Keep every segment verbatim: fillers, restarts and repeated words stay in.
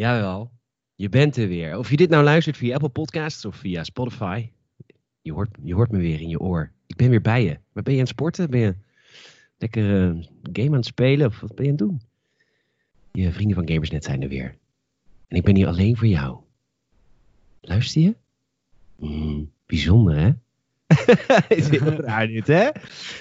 Jawel, je bent er weer. Of je dit nou luistert via Apple Podcasts of via Spotify. Je hoort, je hoort me weer in je oor. Ik ben weer bij je. Maar ben je aan het sporten? Ben je lekker uh, game aan het spelen? Of wat ben je aan het doen? Je vrienden van Gamersnet zijn er weer. En ik ben hier alleen voor jou. Luister je? Mm, bijzonder, hè? Is heel raar dit, hè?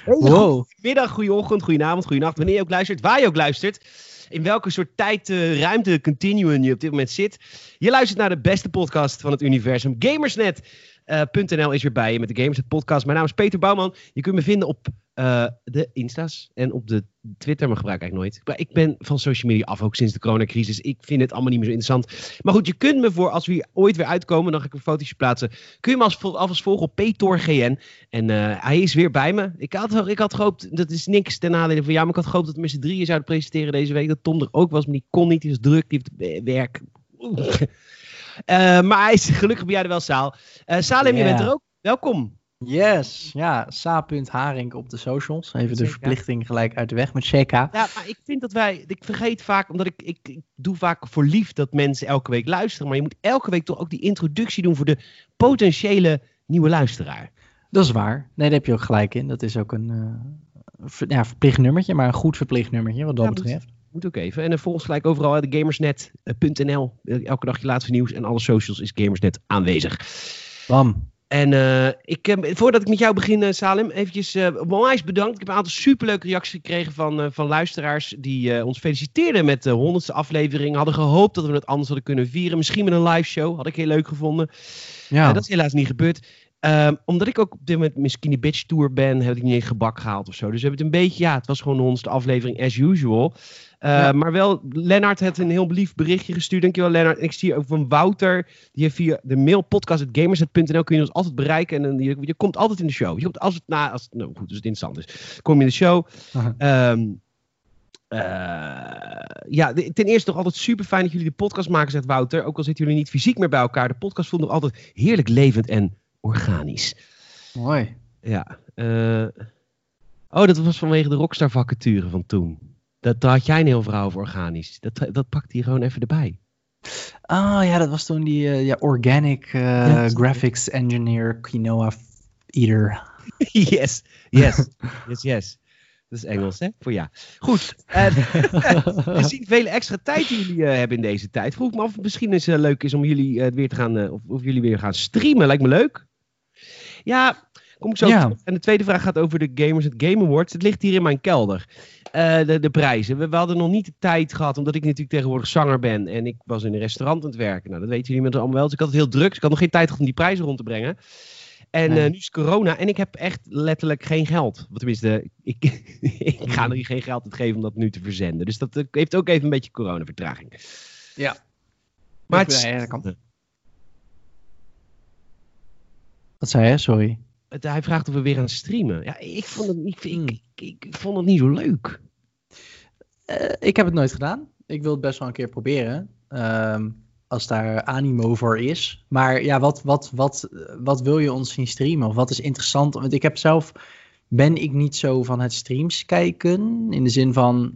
Wow. Middag, goeieochtend, goedenavond, goeienacht. Wanneer je ook luistert, waar je ook luistert. In welke soort tijd, uh, ruimte, continuum je op dit moment zit. Je luistert naar de beste podcast van het universum. Gamersnet punt n l uh, is weer bij je met de Gamersnet podcast. Mijn naam is Peter Bouwman. Je kunt me vinden op uh, de Insta's en op de Twitter. Maar gebruik ik eigenlijk nooit. Maar ik ben van social media af, ook sinds de coronacrisis. Ik vind het allemaal niet meer zo interessant. Maar goed, je kunt me voor, als we hier ooit weer uitkomen, dan ga ik een fotootje plaatsen. Kun je me als, als volgen op P T O R G N. En uh, hij is weer bij me. Ik had, ik had gehoopt, dat is niks ten nadele van jou, maar ik had gehoopt dat we met z'n drieën zouden presenteren deze week. Dat Tom er ook was, maar die kon niet. Die was druk, die heeft werk. Oeh. Uh, maar hij is gelukkig bij jou er wel, Saal. Uh, Salim, yeah. Je bent er ook. Welkom. Yes. Ja, sa.haring op de socials. Even de verplichting gelijk uit de weg met C K. Ja, maar ik vind dat wij... Ik vergeet vaak, omdat ik, ik, ik doe vaak voor lief dat mensen elke week luisteren. Maar je moet elke week toch ook die introductie doen voor de potentiële nieuwe luisteraar. Dat is waar. Nee, daar heb je ook gelijk in. Dat is ook een uh, ver, ja, verplicht nummertje, maar een goed verplicht nummertje wat dat ja, betreft. Moet... Moet ook even. En volgens gelijk overal de gamersnet punt n l. Elke dag je laatste nieuws en alle socials is Gamersnet aanwezig. Bam. En uh, ik, uh, voordat ik met jou begin, uh, Salim, eventjes uh, onwijs bedankt. Ik heb een aantal superleuke reacties gekregen van, uh, van luisteraars die uh, ons feliciteerden met de honderdste aflevering. Hadden gehoopt dat we het anders hadden kunnen vieren. Misschien met een live show. Had ik heel leuk gevonden. Ja. Uh, dat is helaas niet gebeurd. Um, omdat ik ook op dit moment mijn Skinny Bitch Tour ben, heb ik niet in gebak gehaald of zo. Dus we hebben het een beetje, ja, het was gewoon ons de aflevering as usual. Uh, ja. Maar wel, Lennart heeft een heel lief berichtje gestuurd. Dankjewel, Lennart. En ik zie ook van Wouter, die heeft via de mail podcast at gamersnet punt n l kun je ons altijd bereiken. En je, je komt altijd in de show. Je komt als het na, als, nou goed, als het interessant is, kom je in de show. Um, Uh, ja, ten eerste nog altijd super fijn dat jullie de podcast maken, zegt Wouter. Ook al zitten jullie niet fysiek meer bij elkaar. De podcast voelt nog altijd heerlijk levend en organisch. Mooi. Ja. Uh, oh, dat was vanwege de Rockstar vacature van toen. Dat, daar had jij een heel verhaal over organisch. Dat, dat pakte je gewoon even erbij. Ah, oh, ja, dat was toen die uh, ja, organic uh, ja, graphics cool. Engineer quinoa eater. Yes, yes, yes, yes. Dat is Engels, hè? Voor ja. Goed. Gezien uh, vele extra tijd die jullie uh, hebben in deze tijd, vroeg me af of het misschien eens uh, leuk is om jullie uh, weer te gaan, uh, of, of jullie weer gaan streamen. Lijkt me leuk. Ja, kom ik zo ja. En de tweede vraag gaat over de Gamers at Game Awards. Het ligt hier in mijn kelder. Uh, de, de prijzen. We, we hadden nog niet de tijd gehad, omdat ik natuurlijk tegenwoordig zanger ben en ik was in een restaurant aan het werken. Nou, dat weten jullie met allemaal wel. Dus ik had het heel druk. Dus ik had nog geen tijd gehad om die prijzen rond te brengen. En nee. uh, nu is corona en ik heb echt letterlijk geen geld. Tenminste, ik, ik ga er geen geld aan geven om dat nu te verzenden. Dus dat heeft ook even een beetje coronavertraging. Ja. Maar het is... Wat zei jij? Sorry. Het, hij vraagt of we weer gaan streamen. Ja, ik vond het, ik, ik, ik, ik vond het niet zo leuk. Uh, ik heb het nooit gedaan. Ik wil het best wel een keer proberen. Ehm... Um... Als daar animo voor is. Maar ja, wat, wat, wat, wat wil je ons zien streamen? Of wat is interessant? Want ik heb zelf... Ben ik niet zo van het streams kijken. In de zin van...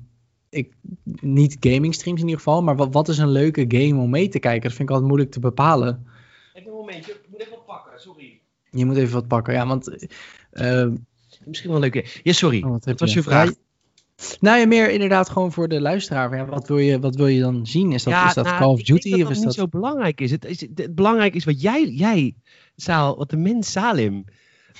Ik, niet gaming streams in ieder geval. Maar wat, wat is een leuke game om mee te kijken? Dat vind ik altijd moeilijk te bepalen. Even een momentje. Ik moet even wat pakken. Sorry. Je moet even wat pakken. Ja, want... Uh, Misschien wel een leuke... Ja, sorry. Oh, wat dat was je vraag. vraag? Nou ja, meer inderdaad gewoon voor de luisteraar. Ja, wat, wil je, wat wil je dan zien? Is dat, ja, is dat nou, Call of Duty? Ik denk dat dat of is niet dat... zo belangrijk is. Het, is het, het belangrijk is wat jij, jij Saal, wat de mens Salim,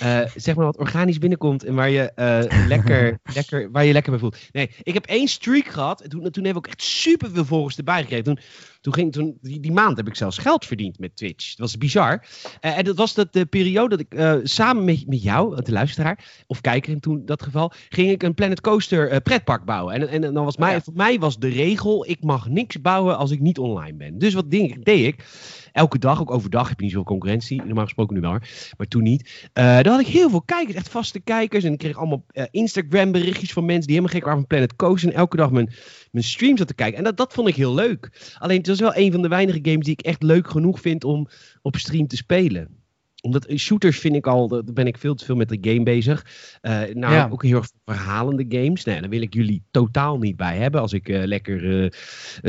uh, zeg maar wat organisch binnenkomt en waar je, uh, lekker, lekker, waar je lekker bij voelt. Nee, ik heb één streak gehad. En toen, toen hebben we ook echt superveel volgers erbij gekregen. Toen, toen ging, toen, die, die maand heb ik zelfs geld verdiend met Twitch. Dat was bizar. Uh, en dat was dat de periode dat ik uh, samen met, met jou, de luisteraar, of kijker in toen dat geval, ging ik een Planet Coaster uh, pretpark bouwen. En, en, en dan was mij, ja. voor mij was de regel, ik mag niks bouwen als ik niet online ben. Dus wat ding, deed ik? Elke dag, ook overdag heb je niet zoveel concurrentie. Normaal gesproken nu wel, maar toen niet. Uh, dan had ik heel veel kijkers, echt vaste kijkers. En ik kreeg allemaal uh, Instagram berichtjes van mensen die helemaal gek waren van Planet Coaster. En elke dag mijn, mijn stream zat te kijken. En dat, dat vond ik heel leuk. Alleen, dat is wel een van de weinige games die ik echt leuk genoeg vind om op stream te spelen. Omdat shooters vind ik al, daar ben ik veel te veel met de game bezig. Uh, nou, ja. Ook heel erg verhalende games. Nou, daar wil ik jullie totaal niet bij hebben. Als ik uh, lekker uh,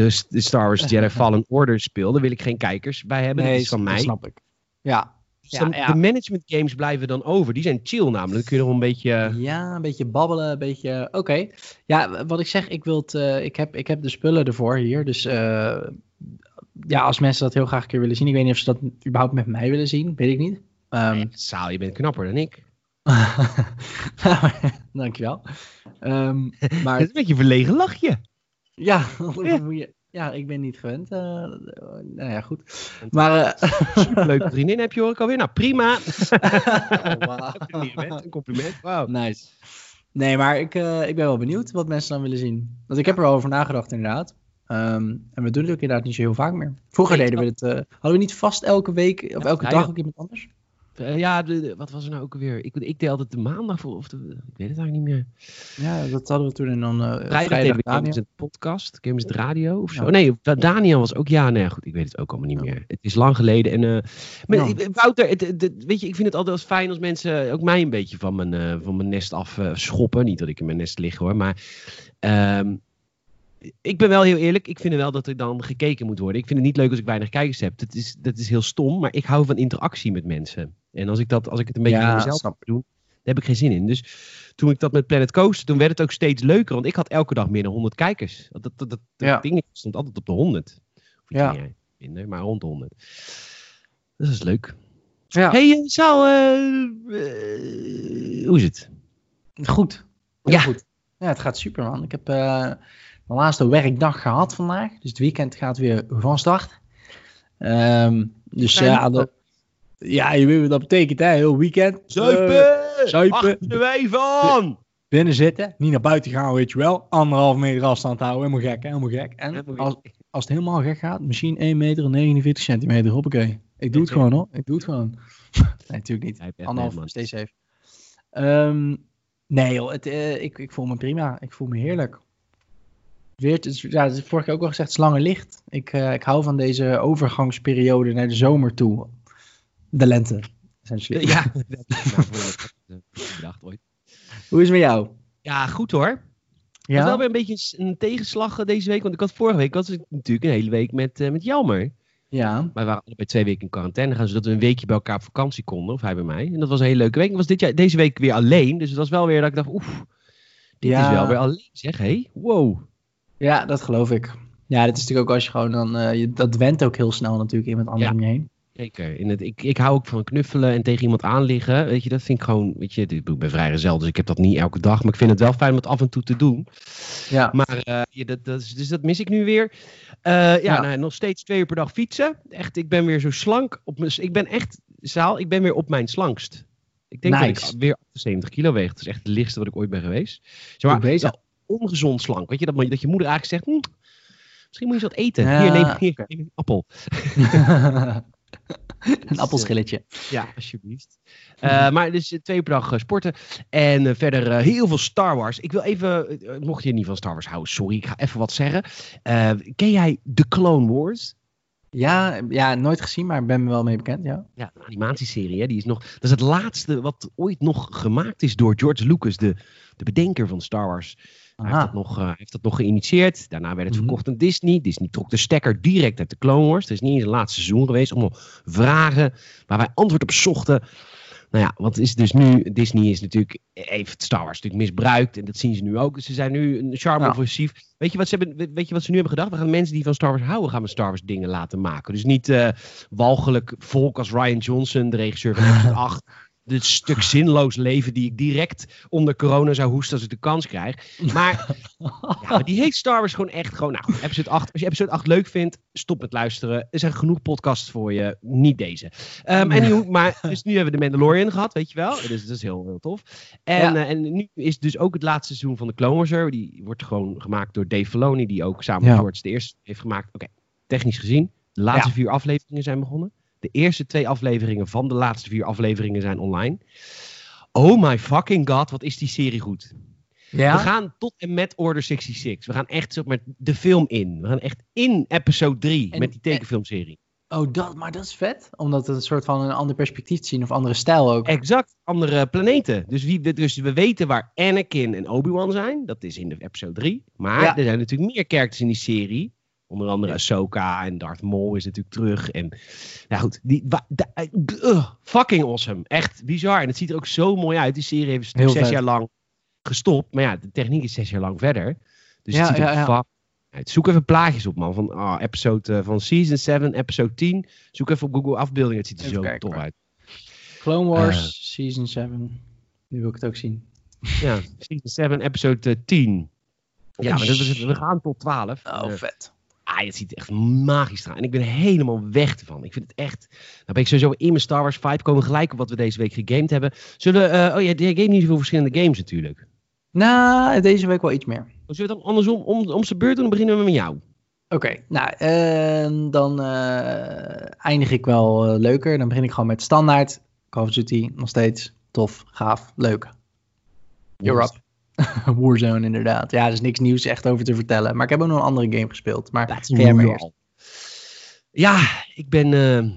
uh, Star Wars Jedi Fallen Order speel, daar wil ik geen kijkers bij hebben. Nee, dat is van mij. Dat snap ik. Ja. Dus ja, ja. De management games blijven dan over. Die zijn chill namelijk. Dan kun je nog een beetje... Ja, een beetje babbelen. Een beetje... Oké. Okay. Ja, wat ik zeg, ik, wil het, uh, ik, heb, ik heb de spullen ervoor hier. Dus uh, ja, als mensen dat heel graag een keer willen zien. Ik weet niet of ze dat überhaupt met mij willen zien. Weet ik niet. Um, nee, Saal, je bent knapper dan ik. Dankjewel. Um, maar... Dat is een beetje een verlegen lachje. Ja, ja. Moet je... Ja, ik ben niet gewend. Uh, nou ja, goed. Maar, uh... Leuke vriendin heb je hoor ik alweer. Nou, prima. Oh, wow. Een compliment. Wow. Nice. Nee, maar ik, uh, ik ben wel benieuwd wat mensen dan willen zien. Want ik heb er wel over nagedacht inderdaad. Um, en we doen het ook inderdaad niet zo heel vaak meer. Vroeger deden we het... Uh, hadden we niet vast elke week of elke ja, dag ja. ook iemand anders? Uh, ja, de, de, wat was er nou ook weer? Ik, ik deed altijd de maandag voor, of de, ik weet het eigenlijk niet meer. Ja, dat hadden we toen en dan... Uh, vrijdag Games het podcast, Games Radio of zo. Ja. Oh, nee, Daniel was ook, ja, nee, goed, ik weet het ook allemaal niet ja. meer. Het is lang geleden en... Uh, maar, ja. ik, Wouter, het, het, het, weet je, ik vind het altijd fijn als mensen ook mij een beetje van mijn, uh, van mijn nest af uh, schoppen. Niet dat ik in mijn nest lig hoor, maar... Um, ik ben wel heel eerlijk, ik vind wel dat er dan gekeken moet worden. Ik vind het niet leuk als ik weinig kijkers heb. Dat is, dat is heel stom, maar ik hou van interactie met mensen. En als ik, dat, als ik het een beetje ja, mezelf snap. doe, daar heb ik geen zin in. Dus toen ik dat met Planet Coaster, toen werd het ook steeds leuker. Want ik had elke dag meer dan honderd kijkers. Dat, dat, dat, dat ja. ding stond altijd op de honderd. Of iets ja. minder, maar rond de honderd. Dus dat is leuk. Ja. Hey, Saal, uh, uh, hoe is het? Goed. Ja. goed. Ja, het gaat super man. Ik heb... Uh... de laatste werkdag gehad vandaag. Dus het weekend gaat weer van start. Um, dus uh, aan de... Ja, je weet wat dat betekent, hè? Heel weekend. Zuipen! Uh, zuipen! Achter wij van! Binnen zitten. Niet naar buiten gaan, weet je wel. Anderhalf meter afstand houden. Helemaal gek, hè? Helemaal gek. En als, als het helemaal gek gaat, misschien één meter en negenenveertig centimeter. Hoppakee. Ik doe het gewoon, hoor. Ik doe het gewoon. Nee, natuurlijk niet. Anderhalf, stay safe. Um, nee, joh. Het, uh, ik, ik voel me prima. Ik voel me heerlijk. Weer, het is, ja, dat is vorige keer ook al gezegd, het is langer licht. Ik, uh, ik hou van deze overgangsperiode naar de zomer toe. De lente, essentieel. Ja, dat is dacht ooit. Hoe is het met jou? Ja, goed hoor. Ja? Ik had wel weer een beetje een tegenslag deze week. Want ik had vorige week had ik natuurlijk een hele week met, uh, met Jelmer. Ja. Maar we waren allebei twee weken in quarantaine gaan, zodat we een weekje bij elkaar op vakantie konden. Of hij bij mij. En dat was een hele leuke week. Ik was dit jaar, deze week weer alleen. Dus het was wel weer dat ik dacht, oef. Dit ja. is wel weer alleen. Zeg, hé. Hey, wow. Ja, dat geloof ik. Ja, dat is natuurlijk ook als je gewoon dan... Uh, je, dat went ook heel snel natuurlijk iemand anders om je heen. Zeker. En het, ik, ik hou ook van knuffelen en tegen iemand aanliggen. Weet je, dat vind ik gewoon... Weet je, ik ben vrijgezel, dus ik heb dat niet elke dag. Maar ik vind het wel fijn om het af en toe te doen. Ja. Maar uh, ja, dat, dat, dus dat mis ik nu weer. Uh, ja, ja. Nou, nog steeds twee uur per dag fietsen. Echt, ik ben weer zo slank. Op mijn, ik ben echt, Saal, ik ben weer op mijn slankst. Ik denk nice. dat ik weer achtenzeventig kilo weeg. Dat is echt het lichtste wat ik ooit ben geweest. Zeg maar, bezig. Nou, ongezond slank. Weet je, dat, dat je moeder eigenlijk zegt... Hm, misschien moet je eens wat eten. Ja. Hier, neem, hier, neem een appel. Een appelschilletje. Ja, alsjeblieft. Uh, maar dus twee per dag sporten. En uh, verder uh, heel veel Star Wars. Ik wil even... Uh, mocht je niet van Star Wars houden, sorry. Ik ga even wat zeggen. Uh, ken jij The Clone Wars? Ja, ja, nooit gezien, maar ben me wel mee bekend, ja. Ja, een animatieserie, hè, die is nog... Dat is het laatste wat ooit nog gemaakt is door George Lucas, de, de bedenker van Star Wars. Hij heeft, dat nog, uh, heeft dat nog geïnitieerd. Daarna werd het mm-hmm. verkocht aan Disney. Disney trok de stekker direct uit de Clone Wars. Het is niet eens het laatste seizoen geweest. Allemaal vragen waar wij antwoord op zochten. Nou ja, wat is dus nu... Disney is natuurlijk, heeft Star Wars natuurlijk misbruikt. En dat zien ze nu ook. Ze zijn nu een charme-offensief. Ja. Weet je wat ze hebben, weet je wat ze nu hebben gedacht? We gaan mensen die van Star Wars houden, gaan we Star Wars dingen laten maken. Dus niet uh, walgelijk volk als Rian Johnson, de regisseur van episode acht. Dit stuk zinloos leven die ik direct onder corona zou hoesten als ik de kans krijg. Maar, ja, maar die heeft Star Wars gewoon echt gewoon... Nou, episode acht, als je episode acht leuk vindt, stop met luisteren. Er zijn genoeg podcasts voor je, niet deze. Um, en nu, maar, dus nu hebben we de Mandalorian gehad, weet je wel. Dus dat is heel, heel tof. En, ja. uh, en nu is dus ook het laatste seizoen van de Clone Wars. Die wordt gewoon gemaakt door Dave Filoni, die ook samen met ja. George de eerste heeft gemaakt. Oké, okay, technisch gezien, de laatste ja. vier afleveringen zijn begonnen. De eerste twee afleveringen van de laatste vier afleveringen zijn online. Oh my fucking god, wat is die serie goed. Ja? We gaan tot en met Order zesenzestig. We gaan echt zeg maar, de film in. We gaan echt in episode drie en, met die tekenfilmserie. Oh, dat, maar dat is vet. Omdat het een soort van een ander perspectief te zien. Of andere stijl ook. Exact, andere planeten. Dus, wie, dus we weten waar Anakin en Obi-Wan zijn. Dat is in de episode drie. Maar ja. er zijn natuurlijk meer characters in die serie. Onder andere ja. Ahsoka en Darth Maul is natuurlijk terug. En nou goed. Die, wa, da, uh, fucking awesome. Echt bizar. En het ziet er ook zo mooi uit. Die serie heeft zes vet. jaar lang gestopt. Maar ja, de techniek is zes jaar lang verder. Dus ja, het ziet er ja, fucking... Zoek even plaatjes op, man. Van, oh, episode, uh, van season zeven, episode tien. Zoek even op Google afbeeldingen. Het ziet er even zo kijken, tof hoor. uit. Clone Wars, uh, season zeven. Nu wil ik het ook zien. Ja, season zeven, episode tien. Ja, maar dat was, we gaan tot twaalf. Oh, uh, vet. Ah, het ziet echt magisch uit. En ik ben helemaal weg ervan. Ik vind het echt... Nou ben ik sowieso in mijn Star Wars vibe. Komen gelijk op wat we deze week gegamed hebben. Zullen... Uh, oh, jij ja, game niet zoveel verschillende games natuurlijk. Nou, deze week wel iets meer. Zullen we het dan andersom om, om zijn beurt doen? Dan beginnen we met jou. Oké, okay, nou, uh, dan uh, eindig ik wel uh, leuker. Dan begin ik gewoon met standaard. Call of Duty, nog steeds tof, gaaf, leuk. You're up. Warzone, inderdaad. Ja, er is niks nieuws echt over te vertellen. Maar ik heb ook nog een andere game gespeeld. Maar ga jij maar eerst. Ja, ik ben... Uh,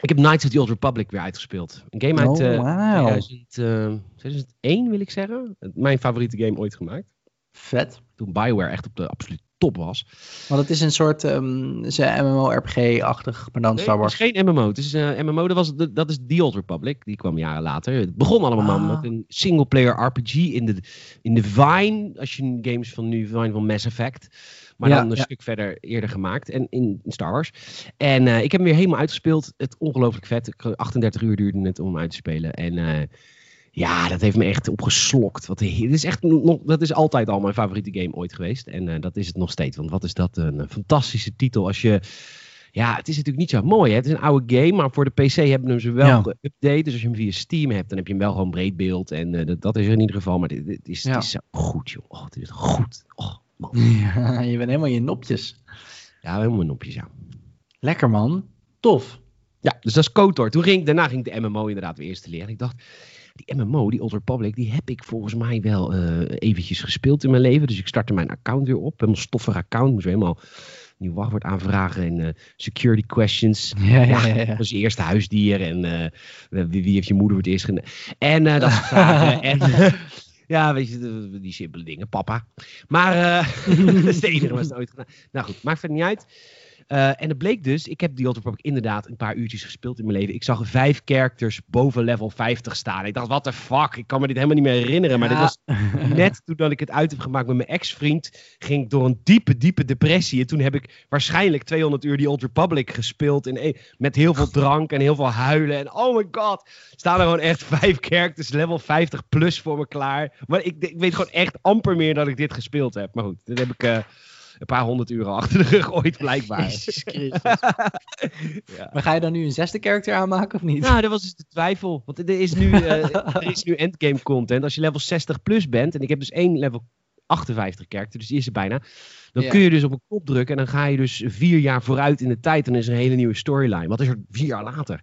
ik heb Knights of the Old Republic weer uitgespeeld. Een game uit uh, oh, wow. tweeduizend één, wil ik zeggen. Mijn favoriete game ooit gemaakt. Vet. Toen BioWare echt op de absolute top was. Want het is een soort um, M M O R P G-achtig, maar dan nee, Star Wars. Het is geen M M O. Het is uh, M M O, dat, was, dat is The Old Republic. Die kwam jaren later. Het begon allemaal ah. met een single-player R P G in de, in de Vine. Als je games van nu, Vine van Mass Effect. Maar ja, dan een ja. stuk verder eerder gemaakt. En in, in Star Wars. En uh, ik heb hem weer helemaal uitgespeeld. Het ongelooflijk vet. achtendertig uur duurde het om hem uit te spelen. En... Uh, Ja, dat heeft me echt opgeslokt. Wat, dat, is echt nog, dat is altijd al mijn favoriete game ooit geweest. En uh, dat is het nog steeds. Want wat is dat een fantastische titel. Als je, ja, het is natuurlijk niet zo mooi. Hè? Het is een oude game, maar voor de P C hebben hem ze wel ja. geüpdate. Dus als je hem via Steam hebt, dan heb je hem wel gewoon breed beeld. En uh, dat, dat is er in ieder geval. Maar dit, dit, is, ja. dit is zo goed, joh. Oh, dit is goed. Oh, man. Ja, je bent helemaal in je nopjes. Ja, helemaal in nopjes, ja. Lekker, man. Tof. Ja, dus dat is KOTOR. Toen ging, daarna ging ik de M M O inderdaad weer eerst te leren. Ik dacht... Die M M O, die Old Republic, die heb ik volgens mij wel uh, eventjes gespeeld in mijn leven. Dus ik startte mijn account weer op. Een stoffig account. Moest helemaal een nieuw wachtwoord aanvragen. En uh, security questions. Ja, ja, ja, ja. Dat was je eerste huisdier. En uh, wie, wie heeft je moeder voor het eerst genomen? En uh, dat soort vragen. En, uh, ja, weet je, die simpele dingen. Papa. Maar uh, dat is de enige was het ooit gedaan. Nou goed, maakt verder niet uit. Uh, en het bleek dus, ik heb The Old Republic inderdaad een paar uurtjes gespeeld in mijn leven. Ik zag vijf characters boven level vijftig staan. Ik dacht, what the fuck, ik kan me dit helemaal niet meer herinneren. Maar ja. dit was net toen ik het uit heb gemaakt met mijn ex-vriend, ging ik door een diepe, diepe depressie. En toen heb ik waarschijnlijk tweehonderd uur The Old Republic gespeeld. In, met heel veel drank en heel veel huilen. En oh my god, staan er gewoon echt vijf characters level vijftig plus voor me klaar. Maar ik, ik weet gewoon echt amper meer dat ik dit gespeeld heb. Maar goed, dat heb ik... Uh, Een paar honderd uren achter de rug ooit blijkbaar. Jezus Christus. ja. Maar ga je dan nu een zesde character aanmaken of niet? Nou, dat was dus de twijfel. Want er is nu, uh, er is nu endgame content. Als je level zestig plus bent. En ik heb dus één level achtenvijftig character. Dus die is er bijna. Dan ja. kun je dus op een knop drukken. En dan ga je dus vier jaar vooruit in de tijd. En dan is er een hele nieuwe storyline. Wat is er vier jaar later?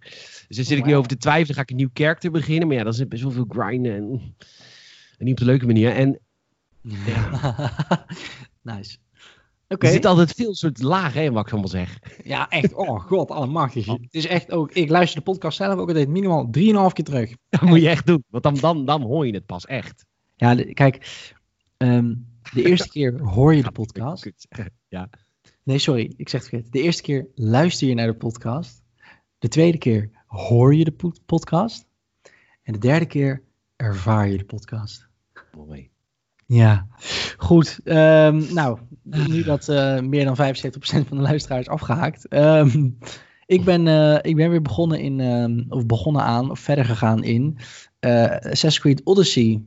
Dus dan zit oh, ik nu wow. over te twijfelen. Dan ga ik een nieuw character beginnen. Maar ja, dan zit best wel veel grinden. En, en niet op de leuke manier. En ja. nice. Okay. Er zit altijd veel soort lagen in, wat ik zo maar zeg. Ja, echt. Oh, god, allemachtig. Het is echt ook... Ik luister de podcast zelf ook altijd minimaal drieënhalf keer terug. Dat moet je echt doen, want dan, dan, dan hoor je het pas echt. Ja, de, kijk. Um, de eerste keer hoor je de podcast. Ja. Nee, sorry, ik zeg het verkeerd. De eerste keer luister je naar de podcast. De tweede keer hoor je de po- podcast. En de derde keer ervaar je de podcast. Mooi. Ja, goed. Um, nou, nu dat uh, meer dan vijfenzeventig procent van de luisteraars afgehaakt. Um, ik, ben, uh, ik ben weer begonnen in, um, of begonnen aan, of verder gegaan in uh, Assassin's Creed Odyssey.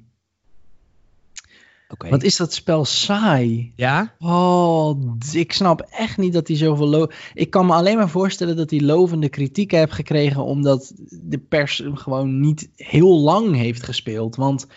Okay. Wat is dat spel saai. Ja? Oh, ik snap echt niet dat hij zoveel... Lo- ik kan me alleen maar voorstellen dat hij lovende kritieken heeft gekregen... omdat de pers hem gewoon niet heel lang heeft gespeeld. Want,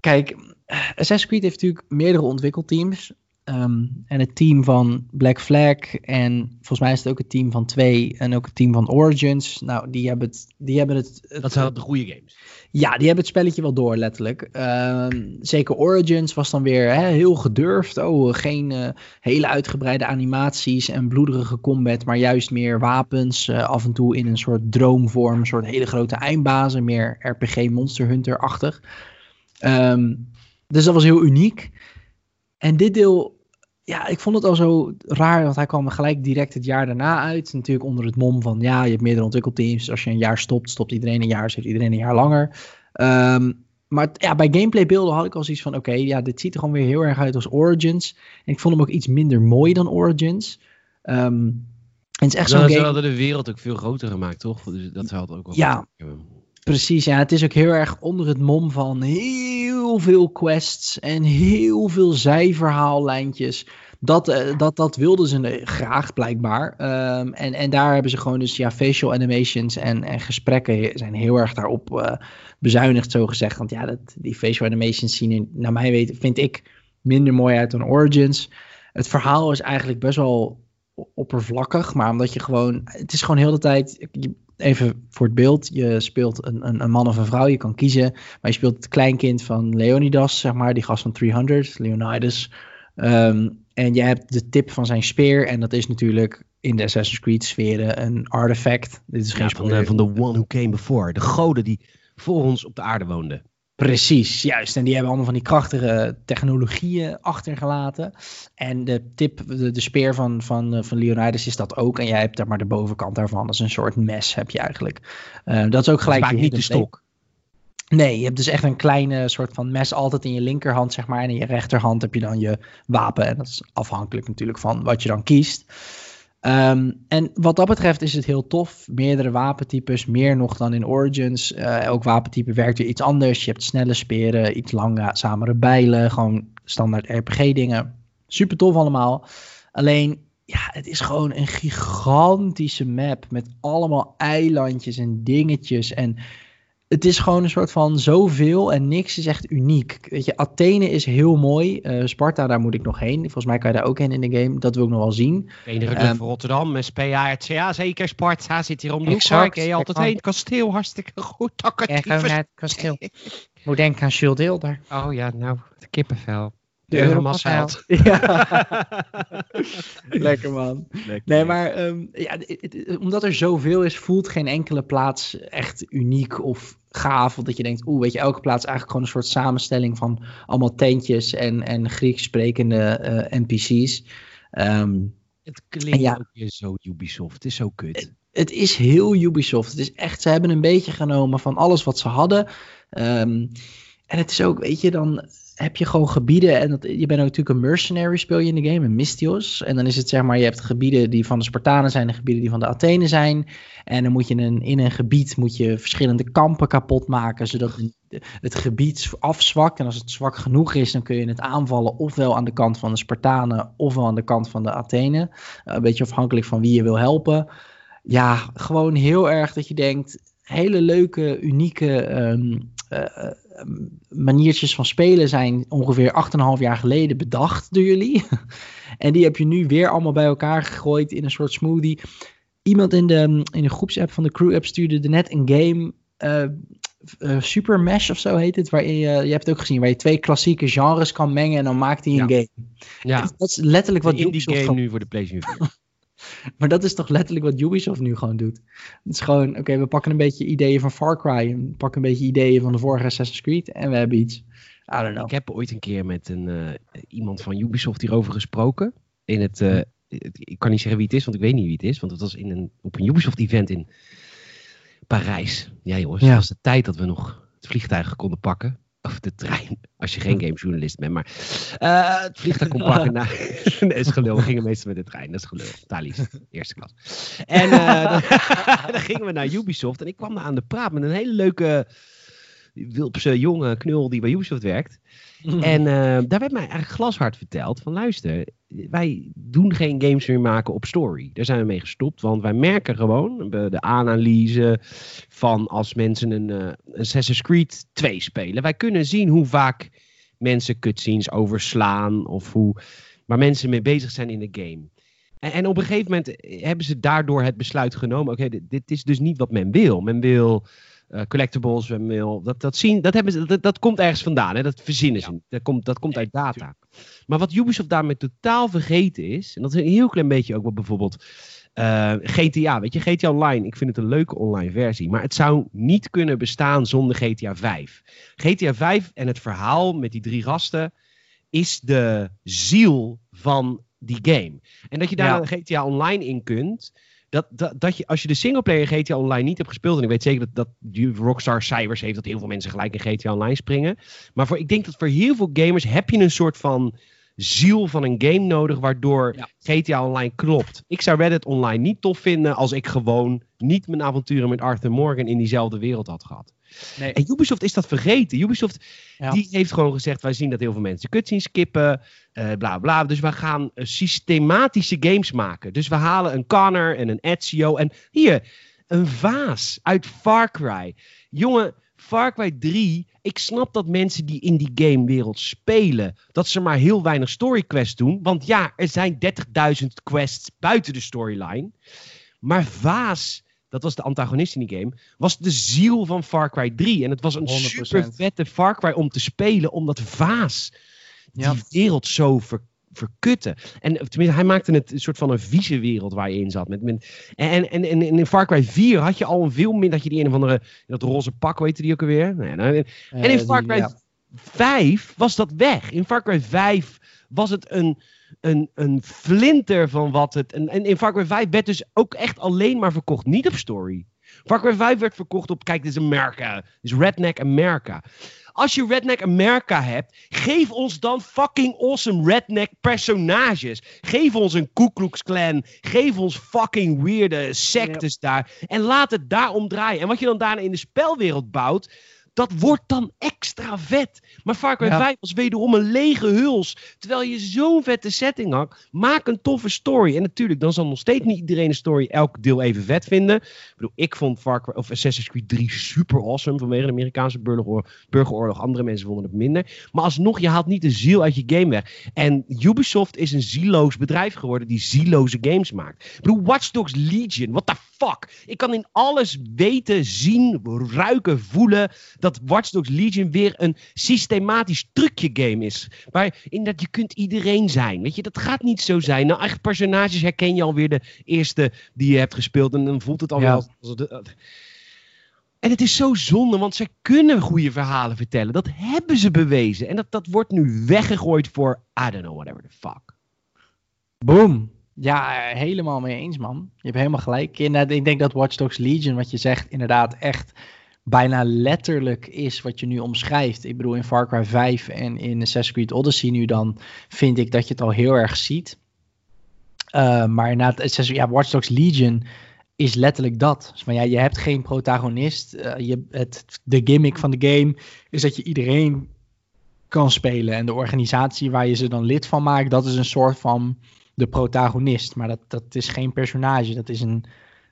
kijk... Assassin's Creed heeft natuurlijk meerdere ontwikkelteams. Um, en het team van Black Flag en volgens mij is het ook het team van twee en ook het team van Origins. Nou, die hebben het... Die hebben het, het dat zijn de goede games. Ja, die hebben het spelletje wel door, letterlijk. Uh, zeker Origins was dan weer hè, heel gedurfd. Oh, geen uh, hele uitgebreide animaties en bloederige combat, maar juist meer wapens. Uh, af en toe in een soort droomvorm, een soort hele grote eindbazen. Meer R P G Monster Hunter-achtig. Um, dus dat was heel uniek. En dit deel... Ja, ik vond het al zo raar, want hij kwam gelijk direct het jaar daarna uit. Natuurlijk onder het mom van, ja, je hebt meerdere ontwikkelteams. Als je een jaar stopt, stopt iedereen een jaar, dus heeft iedereen een jaar langer. Um, maar ja, bij gameplaybeelden had ik al zoiets van, oké, okay, ja, dit ziet er gewoon weer heel erg uit als Origins. En ik vond hem ook iets minder mooi dan Origins. Um, en het is echt nou, zo'n game... Ze hadden de wereld ook veel groter gemaakt, toch? Dus dat zou het ook wel... Ja, precies. Ja, het is ook heel erg onder het mom van... heel veel quests en heel veel zijverhaallijntjes. Dat, uh, dat, dat wilden ze graag blijkbaar. Um, en, en daar hebben ze gewoon dus ja, facial animations en, en gesprekken zijn heel erg daarop uh, bezuinigd, zo gezegd. Want ja, dat, die facial animations zien er, naar mijn weten, vind ik minder mooi uit dan Origins. Het verhaal is eigenlijk best wel oppervlakkig, maar omdat je gewoon, het is gewoon heel de tijd... Je, even voor het beeld, je speelt een, een, een man of een vrouw, je kan kiezen, maar je speelt het kleinkind van Leonidas, zeg maar, die gast van driehonderd, Leonidas. Um, en je hebt de tip van zijn speer en dat is natuurlijk in de Assassin's Creed sferen een artefact. Dit is ja, geen spoiler. Van de one who came before, de goden die voor ons op de aarde woonden. Precies, juist. En die hebben allemaal van die krachtige technologieën achtergelaten. En de tip, de, de speer van, van, van Leonidas is dat ook. En jij hebt daar maar de bovenkant daarvan. Dat is een soort mes, heb je eigenlijk. Uh, dat is ook gelijk... Maakt niet de stok. Nee, je hebt dus echt een kleine soort van mes altijd in je linkerhand, zeg maar. En in je rechterhand heb je dan je wapen. En dat is afhankelijk natuurlijk van wat je dan kiest. Um, en wat dat betreft is het heel tof. Meerdere wapentypes, meer nog dan in Origins. Uh, elk wapentype werkt weer iets anders. Je hebt snelle speren, iets langzamere bijlen, gewoon standaard R P G dingen. Super tof allemaal. Alleen, ja, het is gewoon een gigantische map met allemaal eilandjes en dingetjes. En het is gewoon een soort van zoveel en niks is echt uniek. Weet je, Athene is heel mooi. Uh, Sparta, daar moet ik nog heen. Volgens mij kan je daar ook heen in de game. Dat wil ik nog wel zien. Enige club um, voor Rotterdam, S P A, R C A, zeker Sparta zit hier om de hoek. Daar kan je altijd heen. Kasteel, hartstikke goed. Takkatief. Ja, gewoon naar het kasteel. Moet denken aan Jules Deelder. Oh ja, nou, de kippenvel. De Euromasheld. Ja. Lekker man. Lekker. Nee, maar um, ja, het, het, omdat er zoveel is, voelt geen enkele plaats echt uniek of gaaf. Of dat je denkt, oeh, weet je, elke plaats is eigenlijk gewoon een soort samenstelling van allemaal tentjes en, en Grieks sprekende uh, N P C's. Um, het klinkt ja, ook weer zo Ubisoft. Het is zo kut. Het, het is heel Ubisoft. Het is echt, ze hebben een beetje genomen van alles wat ze hadden. Um, en het is ook, weet je, dan... heb je gewoon gebieden, en dat, je bent ook natuurlijk een mercenary speel je in de game, een Mystios. En dan is het zeg maar, je hebt gebieden die van de Spartanen zijn en gebieden die van de Athenen zijn. En dan moet je in een, in een gebied moet je verschillende kampen kapot maken, zodat het gebied afzwakt. En als het zwak genoeg is, dan kun je het aanvallen ofwel aan de kant van de Spartanen, ofwel aan de kant van de Athenen. Een beetje afhankelijk van wie je wil helpen. Ja, gewoon heel erg dat je denkt, hele leuke, unieke... Um, Uh, maniertjes van spelen zijn ongeveer acht en een half jaar geleden bedacht door jullie. En die heb je nu weer allemaal bij elkaar gegooid in een soort smoothie. Iemand in de, in de groepsapp van de crew-app stuurde net een game, uh, uh, Super Mesh of zo heet het, waarin je, je hebt het ook gezien, waar je twee klassieke genres kan mengen en dan maakt hij een ja. game. Ja. Dat is letterlijk wat Ubisoft... In die game nu voor de PlayStation vier. Maar dat is toch letterlijk wat Ubisoft nu gewoon doet. Het is gewoon, oké, okay, we pakken een beetje ideeën van Far Cry. We pakken een beetje ideeën van de vorige Assassin's Creed. En we hebben iets. I don't know. Ik heb ooit een keer met een, uh, iemand van Ubisoft hierover gesproken. In het, uh, het, ik kan niet zeggen wie het is, want ik weet niet wie het is. Want het was in een, op een Ubisoft-event in Parijs. Ja jongens, ja. Dat was de tijd dat we nog het vliegtuig konden pakken. Of de trein, als je geen gamejournalist bent. Maar uh, het vliegtuig kon pakken naar... Nee, is gelul. We gingen meestal met de trein. Dat is gelul. Thalys, eerste klas. En uh, dan, dan gingen we naar Ubisoft. En ik kwam daar aan de praat met een hele leuke... Wilpse jonge knul die bij Ubisoft werkt. Mm. En uh, daar werd mij eigenlijk glashard verteld. Van luister, wij doen geen games meer maken op story. Daar zijn we mee gestopt. Want wij merken gewoon de analyse van als mensen een uh, Assassin's Creed twee spelen. Wij kunnen zien hoe vaak mensen cutscenes overslaan. Of hoe waar mensen mee bezig zijn in de game. En, en op een gegeven moment hebben ze daardoor het besluit genomen. Oké, okay, dit, dit is dus niet wat men wil. Men wil uh, collectibles, men wil... Dat, dat, zien, dat, hebben ze, dat, dat komt ergens vandaan, hè? Dat verzinnen ze. Ja. Dat komt, dat komt uit data. Maar wat Ubisoft daarmee totaal vergeten is... En dat is een heel klein beetje ook wat bijvoorbeeld... Uh, G T A, weet je, G T A Online, ik vind het een leuke online versie, maar het zou niet kunnen bestaan zonder G T A vijf. G T A vijf en het verhaal met die drie gasten is de ziel van die game. En dat je daar ja. G T A Online in kunt, dat, dat, dat je, als je de singleplayer G T A Online niet hebt gespeeld, en ik weet zeker dat, dat die Rockstar Cybers heeft dat heel veel mensen gelijk in G T A Online springen, maar voor, ik denk dat voor heel veel gamers heb je een soort van... ziel van een game nodig, waardoor ja. G T A Online klopt. Ik zou Red Dead Online niet tof vinden als ik gewoon niet mijn avonturen met Arthur Morgan in diezelfde wereld had gehad. Nee. En Ubisoft is dat vergeten. Ubisoft ja. die heeft gewoon gezegd, wij zien dat heel veel mensen cutscenes skippen, uh, bla bla, dus we gaan systematische games maken. Dus we halen een Connor en een Ezio en hier, een Vaas uit Far Cry. Jongen, Far Cry drie, ik snap dat mensen die in die gamewereld spelen, dat ze maar heel weinig storyquests doen. Want ja, er zijn dertigduizend quests buiten de storyline. Maar Vaas, dat was de antagonist in die game, was de ziel van Far Cry drie. En het was een honderd procent super vette Far Cry om te spelen, omdat Vaas ja. die wereld zo ver, verkutte. En tenminste, hij maakte het een soort van een vieze wereld waar je in zat. Met, met, en, en, en in Far Cry vier had je al een veel minder, dat je die een of andere, dat roze pak, weet je die ook alweer? Nee, nou, en in uh, Far Cry vijf was dat weg. In Far Cry vijf was het een, een, een flinter van wat het... En, en in Far Cry vijf werd dus ook echt alleen maar verkocht. Niet op story. Far Cry vijf werd verkocht op, kijk, dit is Amerika. Dit is Redneck America. Als je Redneck America hebt, geef ons dan fucking awesome redneck personages. Geef ons een Ku Klux Klan. Geef ons fucking weirde sectes yep. daar. En laat het daarom draaien. En wat je dan daarna in de spelwereld bouwt, dat wordt dan extra vet. Maar Far Cry ja. vijf was wederom een lege huls. Terwijl je zo'n vette setting had. Maak een toffe story. En natuurlijk, dan zal nog steeds niet iedereen een story elk deel even vet vinden. Ik bedoel, ik vond Far Cry, of Assassin's Creed drie super awesome. Vanwege de Amerikaanse burgeroorlog. Andere mensen vonden het minder. Maar alsnog, je haalt niet de ziel uit je game weg. En Ubisoft is een zieloos bedrijf geworden die zieloze games maakt. Ik bedoel, Watch Dogs Legion. What the fuck? Ik kan in alles weten, zien, ruiken, voelen dat Watch Dogs Legion weer een systematisch trucje game is. Waarin dat je kunt iedereen zijn. Weet je, dat gaat niet zo zijn. Nou, echt personages herken je alweer de eerste die je hebt gespeeld. En dan voelt het al ja. wel als de... En het is zo zonde, want ze kunnen goede verhalen vertellen. Dat hebben ze bewezen. En dat, dat wordt nu weggegooid voor I don't know, whatever the fuck. Boom. Ja, helemaal mee eens, man. Je hebt helemaal gelijk. Inderdaad, ik denk dat Watch Dogs Legion, wat je zegt, inderdaad echt... bijna letterlijk is wat je nu omschrijft. Ik bedoel, in Far Cry vijf en in Assassin's Creed Odyssey nu dan... vind ik dat je het al heel erg ziet. Uh, maar na het, ja, Watch Dogs Legion is letterlijk dat. Dus, maar ja, je hebt geen protagonist. Uh, je, het, de gimmick van de game is dat je iedereen kan spelen. En de organisatie waar je ze dan lid van maakt... dat is een soort van de protagonist. Maar dat, dat is geen personage. Dat is een,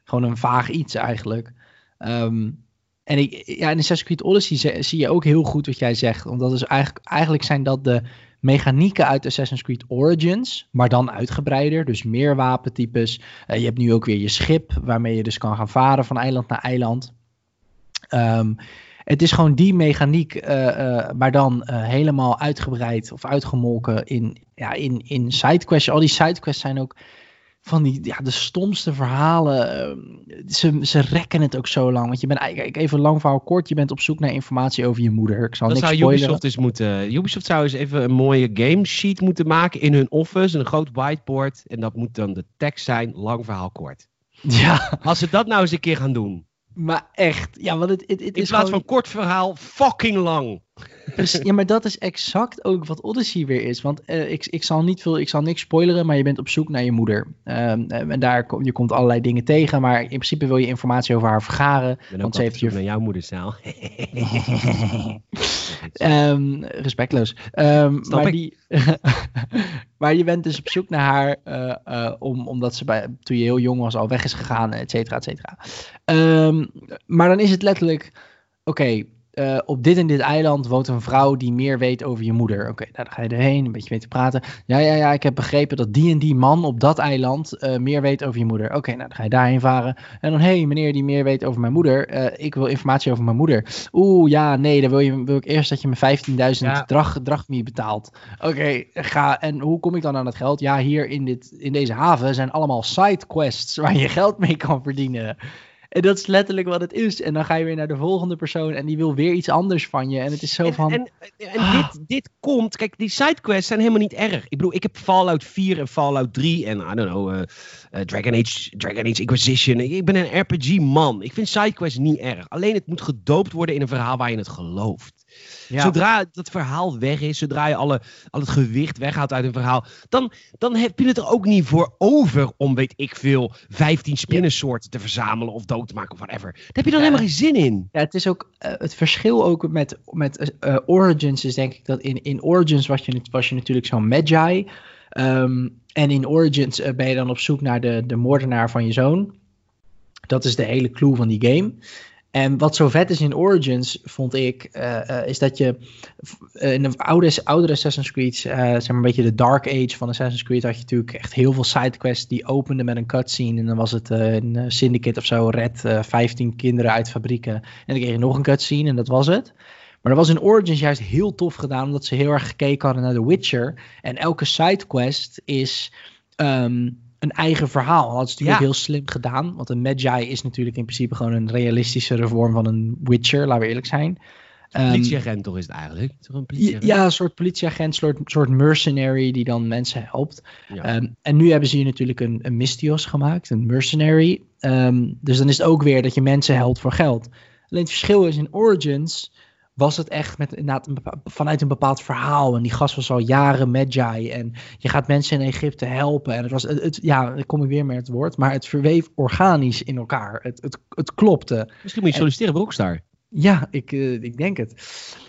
gewoon een vaag iets eigenlijk. Um, En ik, ja, in Assassin's Creed Odyssey zie je ook heel goed wat jij zegt. Omdat is eigenlijk, eigenlijk zijn dat de mechanieken uit Assassin's Creed Origins. Maar dan uitgebreider. Dus meer wapentypes. Uh, je hebt nu ook weer je schip. Waarmee je dus kan gaan varen van eiland naar eiland. Um, het is gewoon die mechaniek. Uh, uh, maar dan uh, helemaal uitgebreid of uitgemolken in, ja, in, in sidequests. Al die sidequests zijn ook... van die, ja, de stomste verhalen, ze, ze rekken het ook zo lang. Want je bent eigenlijk, even lang verhaal kort, je bent op zoek naar informatie over je moeder. Ik zal dat niks zou spoileren. Ubisoft eens moeten, Ubisoft zou eens even een mooie gamesheet moeten maken in hun office, een groot whiteboard. En dat moet dan de tekst zijn, lang verhaal kort. Ja. Als ze dat nou eens een keer gaan doen. Maar echt, ja, want het, het, het in is plaats gewoon... van kort verhaal, fucking lang. Ja, maar dat is exact ook wat Odyssey weer is. Want uh, ik, ik, zal niet veel, ik zal niks spoileren, maar je bent op zoek naar je moeder. Um, en daar kom, je komt allerlei dingen tegen, maar in principe wil je informatie over haar vergaren. Ik ben want ze heeft je naar jouw moederzaal. um, respectloos. Um, maar, die, maar je bent dus op zoek naar haar, uh, uh, om, omdat ze bij, toen je heel jong was al weg is gegaan, et cetera, et cetera. Um, maar dan is het letterlijk, oké... Okay, Uh, op dit en dit eiland woont een vrouw die meer weet over je moeder. Oké, okay, nou, dan ga je erheen, een beetje mee te praten. Ja, ja, ja, ik heb begrepen dat die en die man op dat eiland uh, meer weet over je moeder. Oké, okay, nou, dan ga je daarheen varen. En dan, hé, hey, meneer die meer weet over mijn moeder. Uh, ik wil informatie over mijn moeder. Oeh, ja, nee, dan wil, je, wil ik eerst dat je me vijftienduizend ja. drach, drachmie betaalt. Oké, okay, ga. En hoe kom ik dan aan dat geld? Ja, hier in, dit, in deze haven zijn allemaal sidequests waar je geld mee kan verdienen. En dat is letterlijk wat het is. En dan ga je weer naar de volgende persoon en die wil weer iets anders van je. En het is zo en, van... En, en ah. dit, dit komt... Kijk, die sidequests zijn helemaal niet erg. Ik bedoel, ik heb Fallout vier en Fallout drie en, I don't know, uh, uh, Dragon Age, Dragon Age Inquisition. Ik ben een R P G-man. Ik vind sidequests niet erg. Alleen het moet gedoopt worden in een verhaal waar je het gelooft. Ja. Zodra dat verhaal weg is, zodra je alle, al het gewicht weghaalt uit een verhaal, dan, dan heb je het er ook niet voor over om, weet ik veel, vijftien spinnensoorten te verzamelen of dood te maken of whatever. Daar heb je dan ja. helemaal geen zin in. Ja, het is ook uh, het verschil ook met, met uh, Origins is denk ik dat in, in Origins was je, was je natuurlijk zo'n magi. Um, en in Origins uh, ben je dan op zoek naar de, de moordenaar van je zoon. Dat is de hele clue van die game. En wat zo vet is in Origins, vond ik, uh, uh, is dat je uh, in de oude, oude Assassin's Creed, uh, zeg maar een beetje de Dark Age van Assassin's Creed, had je natuurlijk echt heel veel sidequests die openden met een cutscene. En dan was het uh, een syndicate of zo, red uh, vijftien kinderen uit fabrieken. En dan kreeg je nog een cutscene en dat was het. Maar dat was in Origins juist heel tof gedaan, omdat ze heel erg gekeken hadden naar The Witcher. En elke sidequest is... Um, een eigen verhaal. Dat is natuurlijk ja. heel slim gedaan. Want een magi is natuurlijk in principe gewoon een realistischere vorm van een witcher. Laten we eerlijk zijn. Een um, politieagent toch is het eigenlijk? Is een ja, een soort politieagent. Een soort, soort mercenary die dan mensen helpt. Ja. Um, en nu hebben ze hier natuurlijk een, een Mystios gemaakt. Een mercenary. Um, dus dan is het ook weer dat je mensen helpt voor geld. Alleen het verschil is in Origins... was het echt met, inderdaad een bepaald, vanuit een bepaald verhaal. En die gast was al jaren magi. En je gaat mensen in Egypte helpen. En het was, het, het, ja, daar kom ik weer met het woord. Maar het verweef organisch in elkaar. Het, het, het klopte. Misschien moet je solliciteren bij Rockstar. Ja, ik, uh, ik denk het.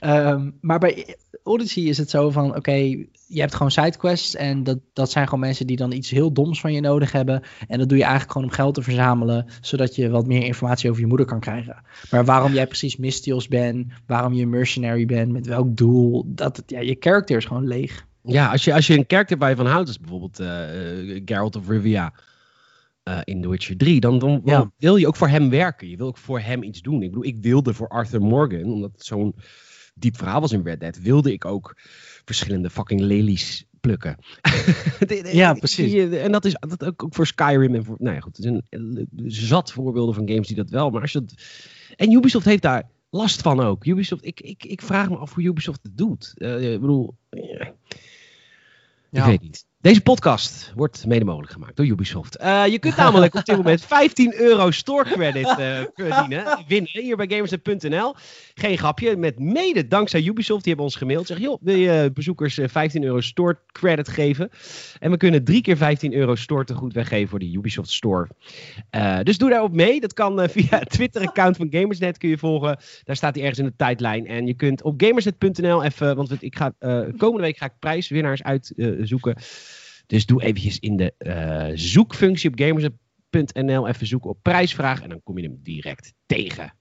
Um, maar bij Odyssey is het zo van... Oké, okay, je hebt gewoon sidequests. En dat, dat zijn gewoon mensen die dan iets heel doms van je nodig hebben. En dat doe je eigenlijk gewoon om geld te verzamelen. Zodat je wat meer informatie over je moeder kan krijgen. Maar waarom jij precies Mystios bent. Waarom je mercenary bent. Met welk doel. Dat, ja, je character is gewoon leeg. Ja, als je, als je een character waar je van houdt. Dus bijvoorbeeld uh, Geralt of Rivia. Uh, in The Witcher drie, dan, dan, dan ja. wil je ook voor hem werken. Je wil ook voor hem iets doen. Ik bedoel, ik wilde voor Arthur Morgan, omdat het zo'n diep verhaal was in Red Dead, wilde ik ook verschillende fucking lelies plukken. Ja, precies. En dat is dat ook, ook voor Skyrim en voor... Nou ja, goed, er zijn zat voorbeelden van games die dat wel, maar als je dat... En Ubisoft heeft daar last van ook. Ubisoft, ik, ik, ik vraag me af hoe Ubisoft het doet. Uh, ik bedoel... Uh, ja. Ik weet niet. Deze podcast wordt mede mogelijk gemaakt door Ubisoft. Uh, je kunt namelijk op dit moment vijftien euro store credit uh, verdienen, winnen hier bij Gamersnet punt n l. Geen grapje, met mede dankzij Ubisoft. Die hebben ons gemaild. Zeg, joh, wil je bezoekers vijftien euro store credit geven? En we kunnen drie keer vijftien euro store tegoed weggeven voor de Ubisoft Store. Uh, dus doe daarop mee. Dat kan uh, via het Twitter-account van Gamersnet. Kun je volgen. Daar staat hij ergens in de tijdlijn. En je kunt op Gamersnet punt n l even, want ik ga, uh, komende week ga ik prijswinnaars uitzoeken. Uh, Dus doe eventjes in de uh, zoekfunctie op Gamersnet punt n l even zoeken op prijsvraag. En dan kom je hem direct tegen.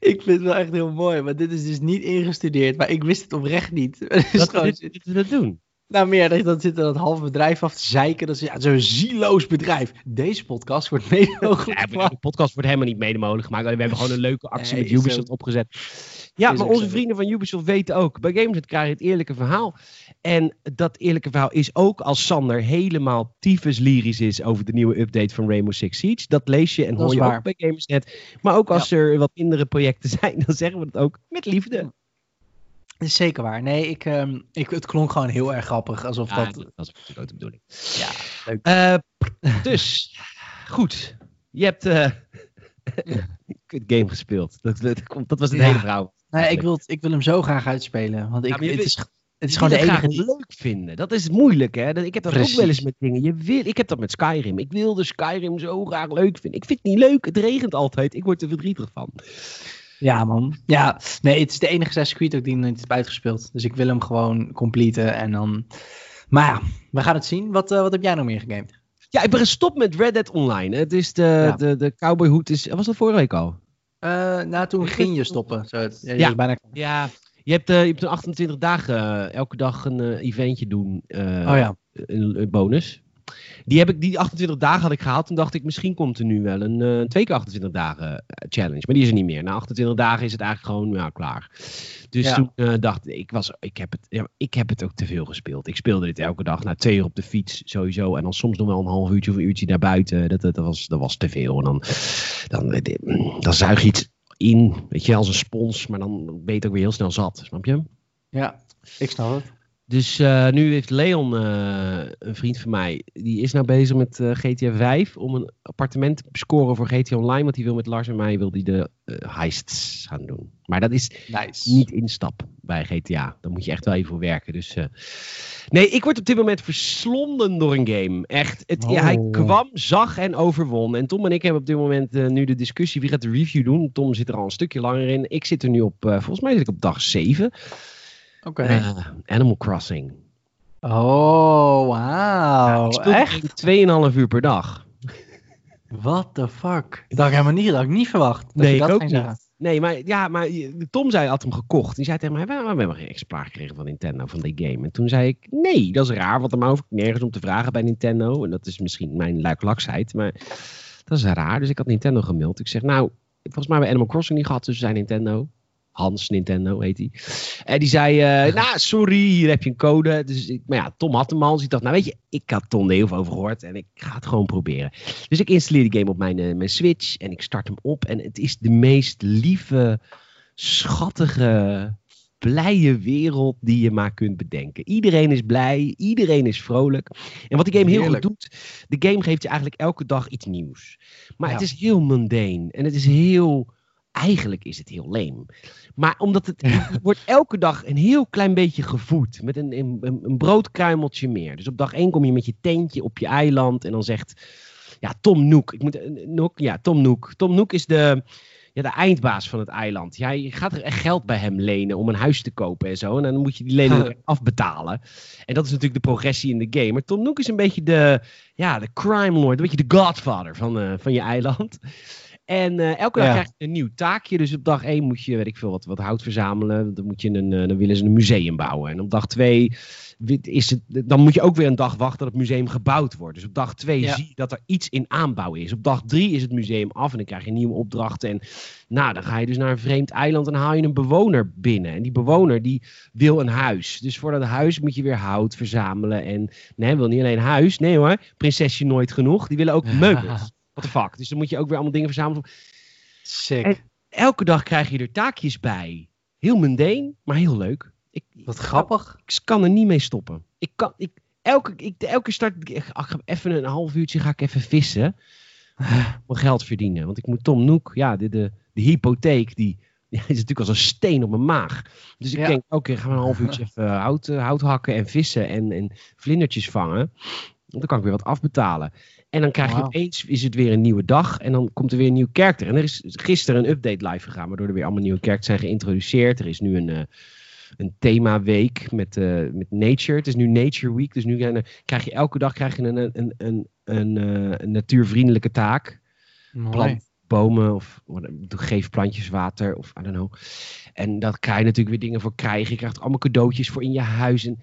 Ik vind het wel echt heel mooi. Maar dit is dus niet ingestudeerd. Maar ik wist het oprecht niet. Wat moeten we dat doen? Nou, meer dat, dat zit er dat halve bedrijf af te zeiken. Dat is ja, zo'n zieloos bedrijf. Deze podcast wordt mede mogelijk gemaakt. Ja, de podcast wordt helemaal niet mede mogelijk gemaakt. We hebben gewoon een leuke actie nee, met Ubisoft zo. opgezet. Ja, maar onze vrienden van Ubisoft weten ook. Bij Gamersnet krijg je het eerlijke verhaal. En dat eerlijke verhaal is ook als Sander helemaal tyfus lyrisch is over de nieuwe update van Rainbow Six Siege. Dat lees je en dat hoor je waar. ook bij Gamersnet. Maar ook als ja. er wat mindere projecten zijn, dan zeggen we dat ook met liefde. Dat is zeker waar. Nee, ik, um, ik, het klonk gewoon heel erg grappig. Alsof ja, dat... dat was een grote bedoeling. Ja, leuk. Uh, dus, goed. Je hebt uh, een game gespeeld. Dat, dat, dat was het ja. hele verhaal. Nee, ik, wil, ik wil hem zo graag uitspelen. Want ik, ja, je, het is, het is je gewoon de enige die... leuk vinden. Dat is moeilijk, hè? Ik heb dat Precies. ook wel eens met dingen. Je wil, ik heb dat met Skyrim. Ik wilde Skyrim zo graag leuk vinden. Ik vind het niet leuk. Het regent altijd. Ik word er verdrietig van. Ja, man. Ja, nee, het is de enige Assassin's Creed ook die niet is uitgespeeld. Dus ik wil hem gewoon completen en dan... Maar ja, we gaan het zien. Wat, uh, wat heb jij nog meer gegamed? Ja, ik ben gestopt met Red Dead Online. Het is de, ja. de, de cowboyhoed is... Was dat vorige week al? Uh, nou, toen ging je stoppen. Zo, ja, je ja. Bijna... ja, je hebt, uh, je hebt een achtentwintig dagen uh, elke dag een uh, eventje doen. Uh, oh ja. Een, een bonus. Die, heb ik, die achtentwintig dagen had ik gehaald. Toen dacht ik, misschien komt er nu wel een uh, twee keer achtentwintig dagen challenge. Maar die is er niet meer. Na achtentwintig dagen is het eigenlijk gewoon ja, klaar. Dus ja. toen uh, dacht ik, ik, was, ik, heb het, ja, ik heb het ook te veel gespeeld. Ik speelde dit elke dag. Nou, twee uur op de fiets sowieso. En dan soms nog wel een half uurtje of een uurtje naar buiten. Dat, dat, dat, was, dat was te veel. En dan, dan, dan zuig je iets in. Weet je, als een spons. Maar dan ben je het ook weer heel snel zat. Snap je? Ja, ik snap het. Dus uh, nu heeft Leon, uh, een vriend van mij, die is nou bezig met uh, G T A vijf om een appartement te scoren voor G T A Online. Want die wil met Lars en mij wil die de uh, heists gaan doen. Maar dat is nice. Niet instap bij G T A. Daar moet je echt wel even voor werken. Dus, uh... nee, ik word op dit moment verslonden door een game. Echt. Het, oh. ja, hij kwam, zag en overwon. En Tom en ik hebben op dit moment uh, nu de discussie wie gaat de review doen. Tom zit er al een stukje langer in. Ik zit er nu op, uh, volgens mij zit ik op dag zeven. Oké. Okay. Uh, Animal Crossing. Oh, wauw. Ja, echt? twee komma vijf uur per dag. What the fuck? Dat had ik helemaal niet, dat ik niet verwacht. Dat nee, je dat ik ook niet. Zeggen. Nee, maar, ja, maar Tom zei, had hem gekocht. Die zei tegen mij, we, we hebben geen exemplaar gekregen van Nintendo, van die game. En toen zei ik, nee, dat is raar, want dan hoef ik nergens om te vragen bij Nintendo. En dat is misschien mijn luiklaksheid, maar dat is raar. Dus ik had Nintendo gemaild. Ik zeg, nou, volgens mij hebben we Animal Crossing niet gehad, dus we zijn Nintendo. Hans, Nintendo heet hij. En die zei, uh, nou sorry, hier heb je een code. Dus ik, maar ja, Tom had hem al. Dus ik dacht, nou weet je, ik had Tom de heel veel over gehoord. En ik ga het gewoon proberen. Dus ik installeer die game op mijn, uh, mijn Switch. En ik start hem op. En het is de meest lieve, schattige, blije wereld die je maar kunt bedenken. Iedereen is blij. Iedereen is vrolijk. En wat die game heel Heerlijk. goed doet. De game geeft je eigenlijk elke dag iets nieuws. Maar ja. het is heel mundane. En het is heel... Eigenlijk is het heel leem. Maar omdat het, het wordt elke dag een heel klein beetje gevoed. Met een, een, een broodkruimeltje meer. Dus op dag één kom je met je tentje op je eiland. En dan zegt ja, Tom Nook. Ik moet, Nook ja, Tom Nook. Tom Nook is de, ja, de eindbaas van het eiland. Ja, je gaat er echt geld bij hem lenen om een huis te kopen en zo. En dan moet je die lening afbetalen. En dat is natuurlijk de progressie in de game. Maar Tom Nook is een beetje de, ja, de crime lord. Een beetje de godfather van, uh, van je eiland. En uh, elke dag ja. krijg je een nieuw taakje. Dus op dag één moet je, weet ik veel, wat, wat hout verzamelen. Dan, moet je een, uh, dan willen ze een museum bouwen. En op dag twee is het, dan moet je ook weer een dag wachten dat het museum gebouwd wordt. Dus op dag twee ja. zie je dat er iets in aanbouw is. Op dag drie is het museum af en dan krijg je nieuwe opdrachten. En nou, dan ga je dus naar een vreemd eiland en haal je een bewoner binnen. En die bewoner die wil een huis. Dus voor dat huis moet je weer hout verzamelen. En nee, wil niet alleen huis. Nee hoor, prinsesje nooit genoeg. Die willen ook meubels. What the fuck? Dus dan moet je ook weer allemaal dingen verzamelen. Sick. En elke dag krijg je er taakjes bij. Heel mundane, maar heel leuk. Ik, Wat ik, grappig. Ik, ik kan er niet mee stoppen. Ik kan, ik, elke, ik, elke start... Ik ga even een half uurtje ga ik even vissen. Om geld verdienen. Want ik moet Tom Nook... Ja, de, de, de hypotheek... die ja, is natuurlijk als een steen op mijn maag. Dus ik ja. denk, oké, okay, gaan we een half uurtje even hout, hout hakken en vissen. En, en vlindertjes vangen. Want dan kan ik weer wat afbetalen. En dan krijg je wow. opeens, is het weer een nieuwe dag. En dan komt er weer een nieuw karakter. En er is gisteren een update live gegaan. Waardoor er weer allemaal nieuwe karakters zijn geïntroduceerd. Er is nu een, uh, een themaweek met, uh, met nature. Het is nu Nature Week. Dus nu uh, krijg je elke dag krijg je een, een, een, een, uh, een natuurvriendelijke taak. Mooi. Plant bomen of geef plantjes water. Of I don't know. En daar krijg je natuurlijk weer dingen voor krijgen. Je krijgt allemaal cadeautjes voor in je huis. En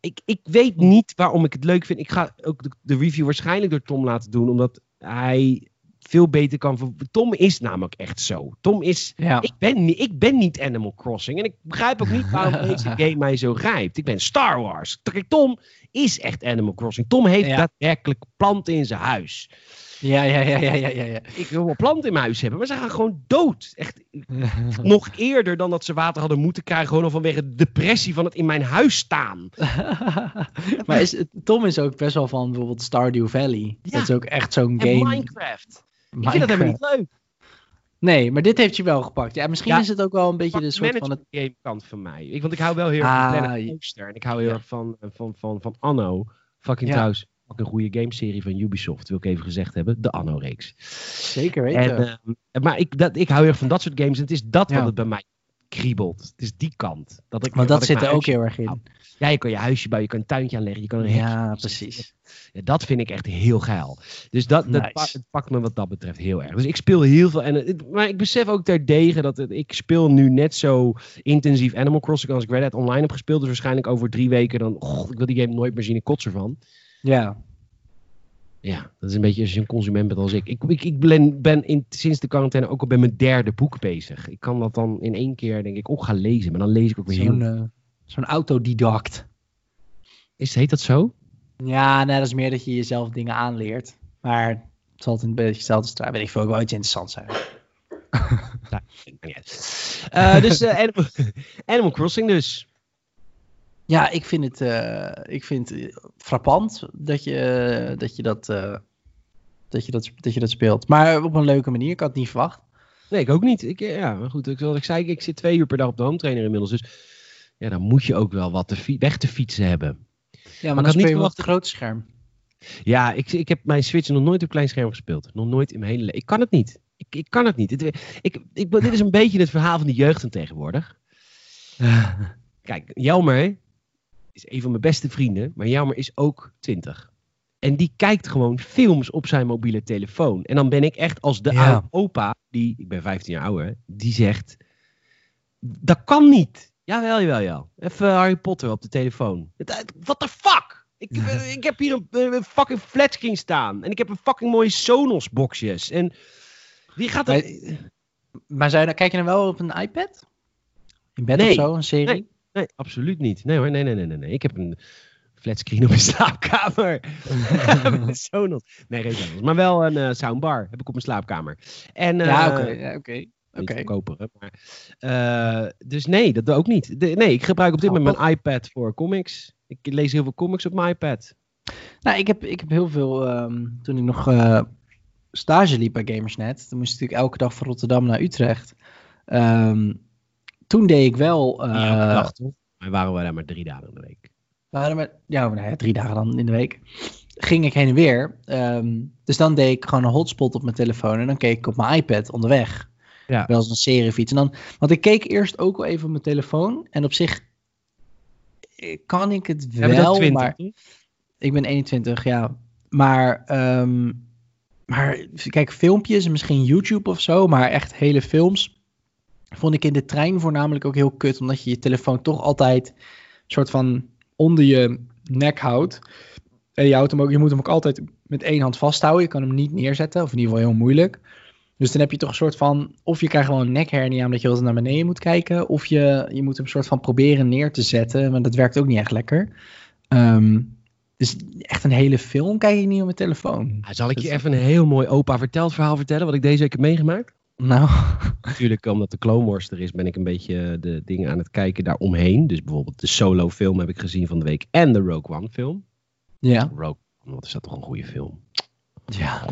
Ik, ik weet niet waarom ik het leuk vind. Ik ga ook de, de review waarschijnlijk door Tom laten doen. Omdat hij veel beter kan... Tom is namelijk echt zo. Tom is... Ja. Ik, ben, ik ben niet Animal Crossing. En ik begrijp ook niet waarom deze game mij zo grijpt. Ik ben Star Wars. Tom is echt Animal Crossing. Tom heeft ja. daadwerkelijk planten in zijn huis. Ja, ja, ja, ja, ja, ja. Ik wil wel planten in mijn huis hebben, maar ze gaan gewoon dood. Echt nog eerder dan dat ze water hadden moeten krijgen, gewoon al vanwege de depressie van het in mijn huis staan. Maar is, Tom is ook best wel van bijvoorbeeld Stardew Valley. Ja. Dat is ook echt zo'n game. En Minecraft. Minecraft. Ik vind dat helemaal niet leuk. Nee, maar dit heeft je wel gepakt. Ja, misschien ja, is het ook wel een beetje de soort van het game kant van mij. Ik, want ik hou wel heel erg ah, van Planet Coaster en ik hou heel erg ja. van, van, van, van Anno. Fucking ja. thuis. Ook een goede gameserie van Ubisoft, wil ik even gezegd hebben. De Anno-reeks. Zeker weten. En, uh, maar ik, dat, ik hou heel erg van dat soort games. En het is dat ja. wat het bij mij kriebelt. Het is die kant. Dat ik, maar dat zit er ook heel erg in. Aan. Ja, je kan je huisje bouwen, je kan een tuintje aanleggen. Je kan een ja, precies. Ja, dat vind ik echt heel geil. Dus dat, nice. dat pakt, het pakt me wat dat betreft heel erg. Dus ik speel heel veel. En het, maar ik besef ook terdege dat het, ik speel nu net zo intensief Animal Crossing als ik Red Dead Online heb gespeeld. Dus waarschijnlijk over drie weken dan... Oh, ik wil die game nooit meer zien, ik kots ervan. Ja. Ja, dat is een beetje als je een consument bent als ik. Ik, ik, ik ben, ben in, sinds de quarantaine ook al bij mijn derde boek bezig. Ik kan dat dan in één keer, denk ik, ook gaan lezen. Maar dan lees ik ook weer zo'n, heel... Uh, zo'n autodidact. Is, heet dat zo? Ja, nou, dat is meer dat je jezelf dingen aanleert. Maar het zal altijd een beetje hetzelfde zijn. Weet ik veel, ook wel iets interessants zijn. nou, yes. uh, dus uh, Animal, Animal Crossing dus. Ja, ik vind het, uh, ik vind het frappant dat je, uh, dat, je dat, uh, dat, je dat, dat je dat speelt. Maar op een leuke manier, ik had het niet verwacht. Nee, ik ook niet. Ik, ja, maar goed, ik, zoals ik zei, ik zit twee uur per dag op de home trainer inmiddels. Dus ja, dan moet je ook wel wat te fi- weg te fietsen hebben. Ja, maar, maar dan speel je wel op het grote scherm. Ja, ik, ik heb mijn Switch nog nooit op klein scherm gespeeld. Nog nooit in mijn hele leven. Ik kan het niet. Ik, ik kan het niet. Het, ik, ik, dit is een beetje het verhaal van de jeugd van tegenwoordig. Kijk, Jelmer, hè? Is een van mijn beste vrienden, maar jammer is ook twintig. En die kijkt gewoon films op zijn mobiele telefoon. En dan ben ik echt als de ja. oude opa, die, ik ben vijftien jaar ouder, die zegt, dat kan niet. Jawel, jawel, jawel. Even Harry Potter op de telefoon. What the fuck? Ik, ik heb hier een, een fucking flatscreen staan. En ik heb een fucking mooie Sonos boxjes. En wie gaat dat... Maar, maar zou je, kijk je dan wel op een iPad? In bed nee, of zo, een serie? Nee. Nee, absoluut niet. Nee hoor, nee, nee, nee, nee. Ik heb een flatscreen op mijn slaapkamer. Sonos. Nee, geen Sonos. Maar wel een uh, soundbar heb ik op mijn slaapkamer. En, uh, ja, oké. Okay, ja, okay. Niet goedkoper, hè. Maar, uh, dus nee, dat ook niet. De, nee, ik gebruik op dit oh, moment mijn iPad voor comics. Ik lees heel veel comics op mijn iPad. Nou, ik heb, ik heb heel veel... Um, toen ik nog uh, stage liep bij Gamersnet... toen moest ik natuurlijk elke dag van Rotterdam naar Utrecht... Um, Toen deed ik wel... Uh, ja, dacht, maar waren we daar maar drie dagen in de week? Waren we, ja, nou ja, drie dagen dan in de week. Ging ik heen en weer. Um, dus dan deed ik gewoon een hotspot op mijn telefoon. En dan keek ik op mijn iPad onderweg. Ja. Wel eens een seriefiets. En dan, want ik keek eerst ook wel even op mijn telefoon. En op zich kan ik het wel. Ja, maar, twintig, maar ik ben eenentwintig, ja. Maar... Um, maar kijk, filmpjes. Misschien YouTube of zo. Maar echt hele films... vond ik in de trein voornamelijk ook heel kut... omdat je je telefoon toch altijd... soort van onder je nek houdt. En je, houdt hem ook, je moet hem ook altijd met één hand vasthouden. Je kan hem niet neerzetten, of in ieder geval heel moeilijk. Dus dan heb je toch een soort van... of je krijgt gewoon een nekhernia omdat je altijd naar beneden moet kijken... of je, je moet hem soort van proberen neer te zetten... maar dat werkt ook niet echt lekker. Um, dus echt een hele film kijk ik niet op mijn telefoon. Nou, zal ik je even een heel mooi opa verteld verhaal vertellen... wat ik deze week heb meegemaakt? Nou, natuurlijk omdat de Clone Wars er is, ben ik een beetje de dingen aan het kijken daaromheen. Dus bijvoorbeeld de Solo film heb ik gezien van de week en de Rogue One film. Ja. Rogue One, wat is dat toch een goede film. Ja.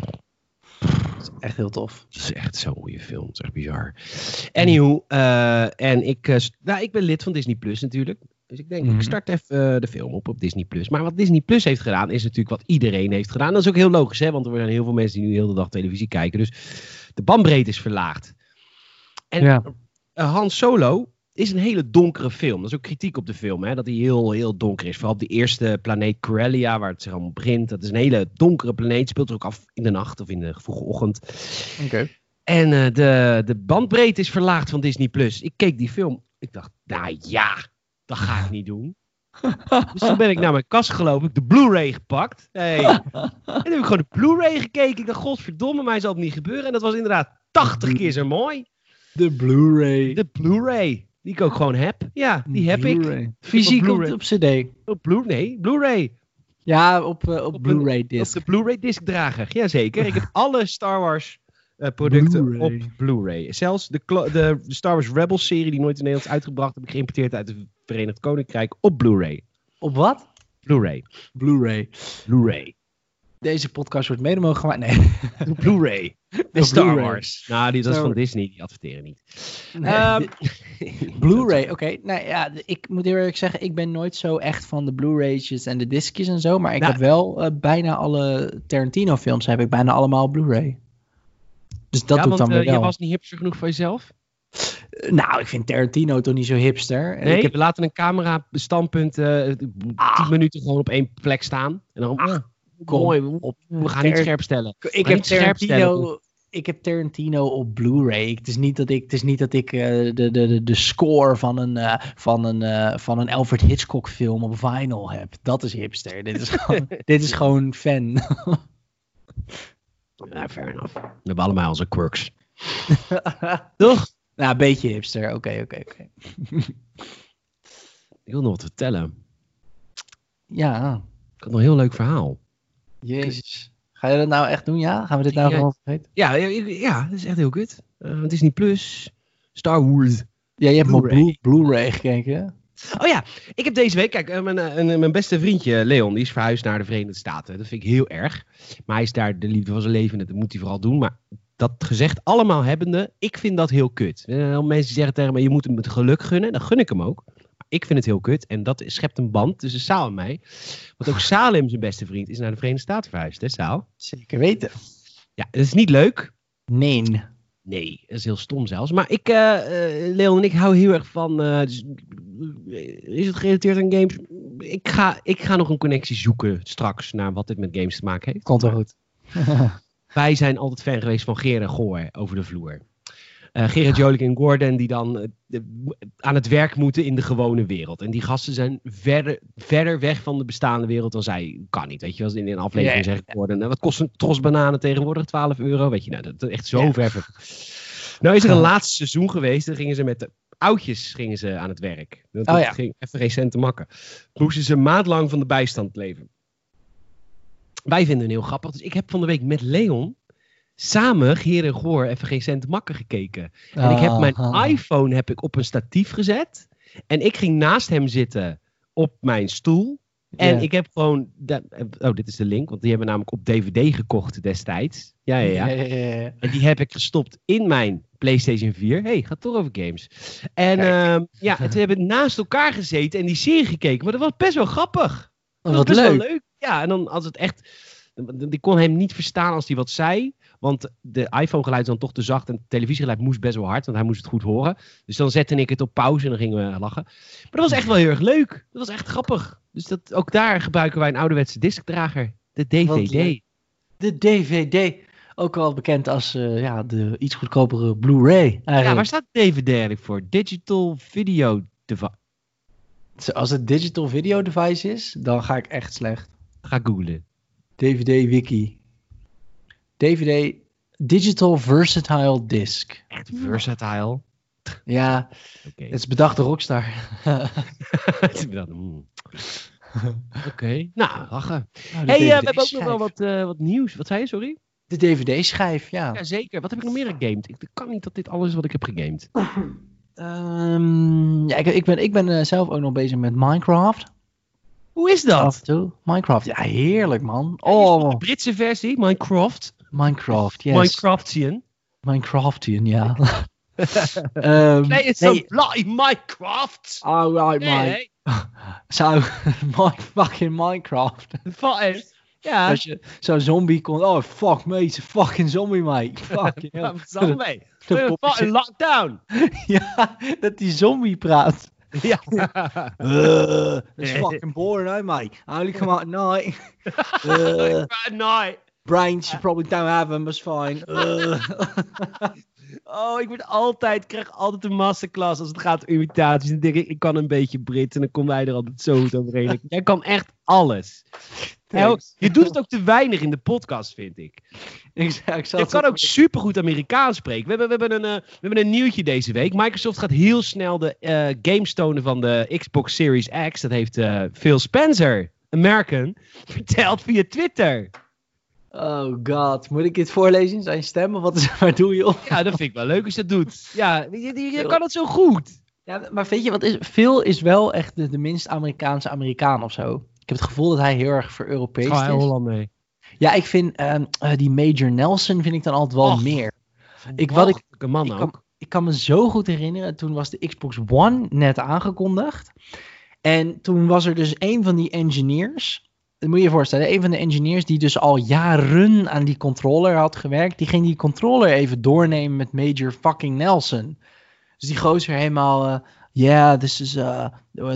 Dat is echt heel tof. Dat is echt zo'n goede film, dat is echt bizar. Anywho, uh, en ik, uh, nou, ik ben lid van Disney Plus natuurlijk. Dus ik denk, mm-hmm. ik start even uh, de film op op Disney Plus. Maar wat Disney Plus heeft gedaan, is natuurlijk wat iedereen heeft gedaan. Dat is ook heel logisch, hè? Want er zijn heel veel mensen die nu de hele dag televisie kijken. Dus de bandbreedte is verlaagd. En ja. Han Solo is een hele donkere film. Dat is ook kritiek op de film, hè? Dat hij heel, heel donker is. Vooral op de eerste planeet Corellia, waar het zich allemaal begint. Dat is een hele donkere planeet. Speelt er ook af in de nacht of in de vroege ochtend. Oké. Okay. En uh, de, de bandbreedte is verlaagd van Disney Plus. Ik keek die film. Ik dacht, nou ja... dat ga ik niet doen. Dus toen ben ik naar mijn kast gelopen. Ik heb de Blu-ray gepakt. Hey. En toen heb ik gewoon de Blu-ray gekeken. Ik dacht, godverdomme, mij zal het niet gebeuren. En dat was inderdaad tachtig keer zo mooi. De Blu-ray. De Blu-ray. Die ik ook gewoon heb. Ja, die heb Blu-ray. ik. Fysiek op, op cd. Op Blu- nee, Blu-ray. Ja, op, uh, op, op Blu-ray-disc. Op de Blu-ray-discdrager. Jazeker. Ik heb alle Star Wars... Uh, producten Blu-ray. op Blu-ray. Zelfs de, klo- de Star Wars Rebels-serie die nooit in Nederland is uitgebracht... heb ik geïmporteerd uit het Verenigd Koninkrijk op Blu-ray. Op wat? Blu-ray. Blu-ray. Blu-ray. Deze podcast wordt mede mogelijk gemaakt. Nee. De Blu-ray. De, de Star Blu-ray. Wars. Nou, die was van Disney. Die adverteren niet. Nee, um, de... Blu-ray, oké. Okay. Nou ja, ik moet eerlijk zeggen... ik ben nooit zo echt van de Blu-raytjes en de discjes en zo... maar ik nou, heb wel uh, bijna alle Tarantino-films... heb ik bijna allemaal Blu-ray. Dus dat ja, doet want, dan uh, wel. Je was niet hipster genoeg voor jezelf? Nou, ik vind Tarantino toch niet zo hipster. Nee? Ik heb later een camera standpunt uh, tien ah. minuten gewoon op één plek staan. En dan ah, kom, mooi, op. We gaan Ter- niet scherp stellen. Ik heb Tarantino... Ik heb Tarantino op Blu-ray. Het is niet dat ik, het is niet dat ik uh, de, de, de score van een, uh, van, een, uh, van een Alfred Hitchcock film op vinyl heb. Dat is hipster. Dit is gewoon, dit is gewoon fan. Ja, fair enough. We hebben allemaal onze quirks. Toch? Nou, een beetje hipster. Oké, okay, oké, okay, oké. Okay. Ik wil nog wat vertellen. Ja. Ik had nog een heel leuk verhaal. Jezus. Ga je dat nou echt doen, ja? Gaan we dit nou ja, gewoon vergeten? Ja, ja, ja, dat is echt heel kut. Uh, Disney Plus, Star Wars. Ja, je hebt me op Blu- Blu-ray gekeken. Oh ja, ik heb deze week... Kijk, mijn, mijn beste vriendje Leon, die is verhuisd naar de Verenigde Staten. Dat vind ik heel erg. Maar hij is daar de liefde van zijn leven en dat moet hij vooral doen. Maar dat gezegd, allemaal hebbende, ik vind dat heel kut. Uh, mensen zeggen tegen me, je moet hem het geluk gunnen. Dan gun ik hem ook. Ik vind het heel kut. En dat schept een band tussen Saal en mij. Want ook Salim, zijn beste vriend, is naar de Verenigde Staten verhuisd, hè Saal? Zeker weten. Ja, dat is niet leuk. Nee. Nee, dat is heel stom zelfs. Maar ik, uh, uh, Leon en ik houden heel erg van... Uh, dus, uh, is het gerelateerd aan games? Ik ga, ik ga nog een connectie zoeken straks naar wat dit met games te maken heeft. Komt wel goed. Wij zijn altijd fan geweest van Geer en Goor over de vloer. Uh, Gerard Jolik en Gordon die dan uh, de, aan het werk moeten in de gewone wereld. En die gasten zijn verder, verder weg van de bestaande wereld dan zij. Kan niet, weet je. Als in een aflevering yeah. zegt Gordon, nou, wat kost een tros bananen tegenwoordig? twaalf euro, weet je. Nou, dat is echt zo yeah. ver. Nou is er een laatste seizoen geweest. Dan gingen ze met de oudjes gingen ze aan het werk. Dat oh, ja. ging even recent te makken. Toen moesten ze een maand lang van de bijstand leven. Wij vinden het heel grappig. Dus ik heb van de week met Leon... samen Geer en Goor even geen cent makker gekeken. En ik heb mijn oh. iPhone heb ik op een statief gezet. En ik ging naast hem zitten op mijn stoel. En yeah. ik heb gewoon... Dat, oh, dit is de link. Want die hebben we namelijk op D V D gekocht destijds. Ja, ja, ja. Yeah, yeah, yeah. En die heb ik gestopt in mijn PlayStation vier. Hé, hey, gaat toch over games. En um, ja, en toen hebben we naast elkaar gezeten en die serie gekeken. Maar dat was best wel grappig. Dat oh, was best leuk. wel leuk. Ja, en dan als het echt... Ik kon hem niet verstaan als hij wat zei. Want de iPhone-geluid is dan toch te zacht. En het televisiegeluid moest best wel hard. Want hij moest het goed horen. Dus dan zette ik het op pauze en dan gingen we lachen. Maar dat was echt wel heel erg leuk. Dat was echt grappig. Dus dat, ook daar gebruiken wij een ouderwetse discdrager. De D V D. De D V D. Ook al bekend als uh, ja, de iets goedkopere Blu-ray. Eigenlijk. Ja, waar staat D V D eigenlijk voor? Digital Video Device. Als het Digital Video Device is, dan ga ik echt slecht. Ga googlen. D V D-wiki. D V D Digital Versatile Disc. Echt versatile? Ja, okay. Het is bedacht door Rockstar. Het is bedacht mm. Oké, okay. nou, lachen. Nou, hey, uh, we hebben ook nog wel wat, uh, wat nieuws. Wat zei je, sorry? De D V D-schijf, ja. Ja, zeker. Wat heb ik nog meer gegamed? Ik kan niet dat dit alles is wat ik heb gegamed. um, ja, ik, ik ben, ik ben uh, zelf ook nog bezig met Minecraft. Hoe is dat? Af en toe. Minecraft. Ja, heerlijk, man. Oh. De Britse versie, Minecraft. Minecraft, yes. Minecraftian. Minecraftian, ja. um, nee, it's nee. a bloody Minecraft. All right, nee. Mike. So, my fucking Minecraft. Fuck Ja. Als je zo'n zombie kon... Oh, fuck me, it's a fucking zombie, mate. Fucking hell. Zombie. We're fucking locked down. Ja, dat die zombie praat. Ja. uh, it's fucking boring, eh, mate? I only come out at night. uh, at night. Brains, you probably don't have them, that's fine. Uh. oh, ik word altijd, ik krijg altijd een masterclass als het gaat om imitaties. Dan denk ik, ik kan een beetje Brit en dan komen wij er altijd zo goed overheen. Jij kan echt alles. El, je doet het ook te weinig in de podcast, vind ik. Exact, je kan ook supergoed Amerikaans spreken. We hebben, we, hebben een, uh, we hebben een nieuwtje deze week. Microsoft gaat heel snel de uh, games tonen van de Xbox Series X. Dat heeft uh, Phil Spencer, American, verteld via Twitter. Oh god, moet ik dit voorlezen in zijn stem? Of wat is, waar doe je op? Ja, dat vind ik wel leuk als je dat doet. Ja, je, je, je kan het zo goed. Ja, maar weet je, wat is, Phil is wel echt de, de minst Amerikaanse Amerikaan of zo. Ik heb het gevoel dat hij heel erg voor Europees oh, is. Holland mee. Ja, ik vind um, uh, die Major Nelson vind ik dan altijd wel Och, meer. Ik, wat ik, ik, man ik, kan, ik kan me zo goed herinneren, toen was de Xbox One net aangekondigd. En toen was er dus een van die engineers... Dat moet je je voorstellen, een van de engineers die dus al jaren aan die controller had gewerkt, die ging die controller even doornemen met Major fucking Nelson. Dus die gozer helemaal... Uh, yeah, this is... Uh,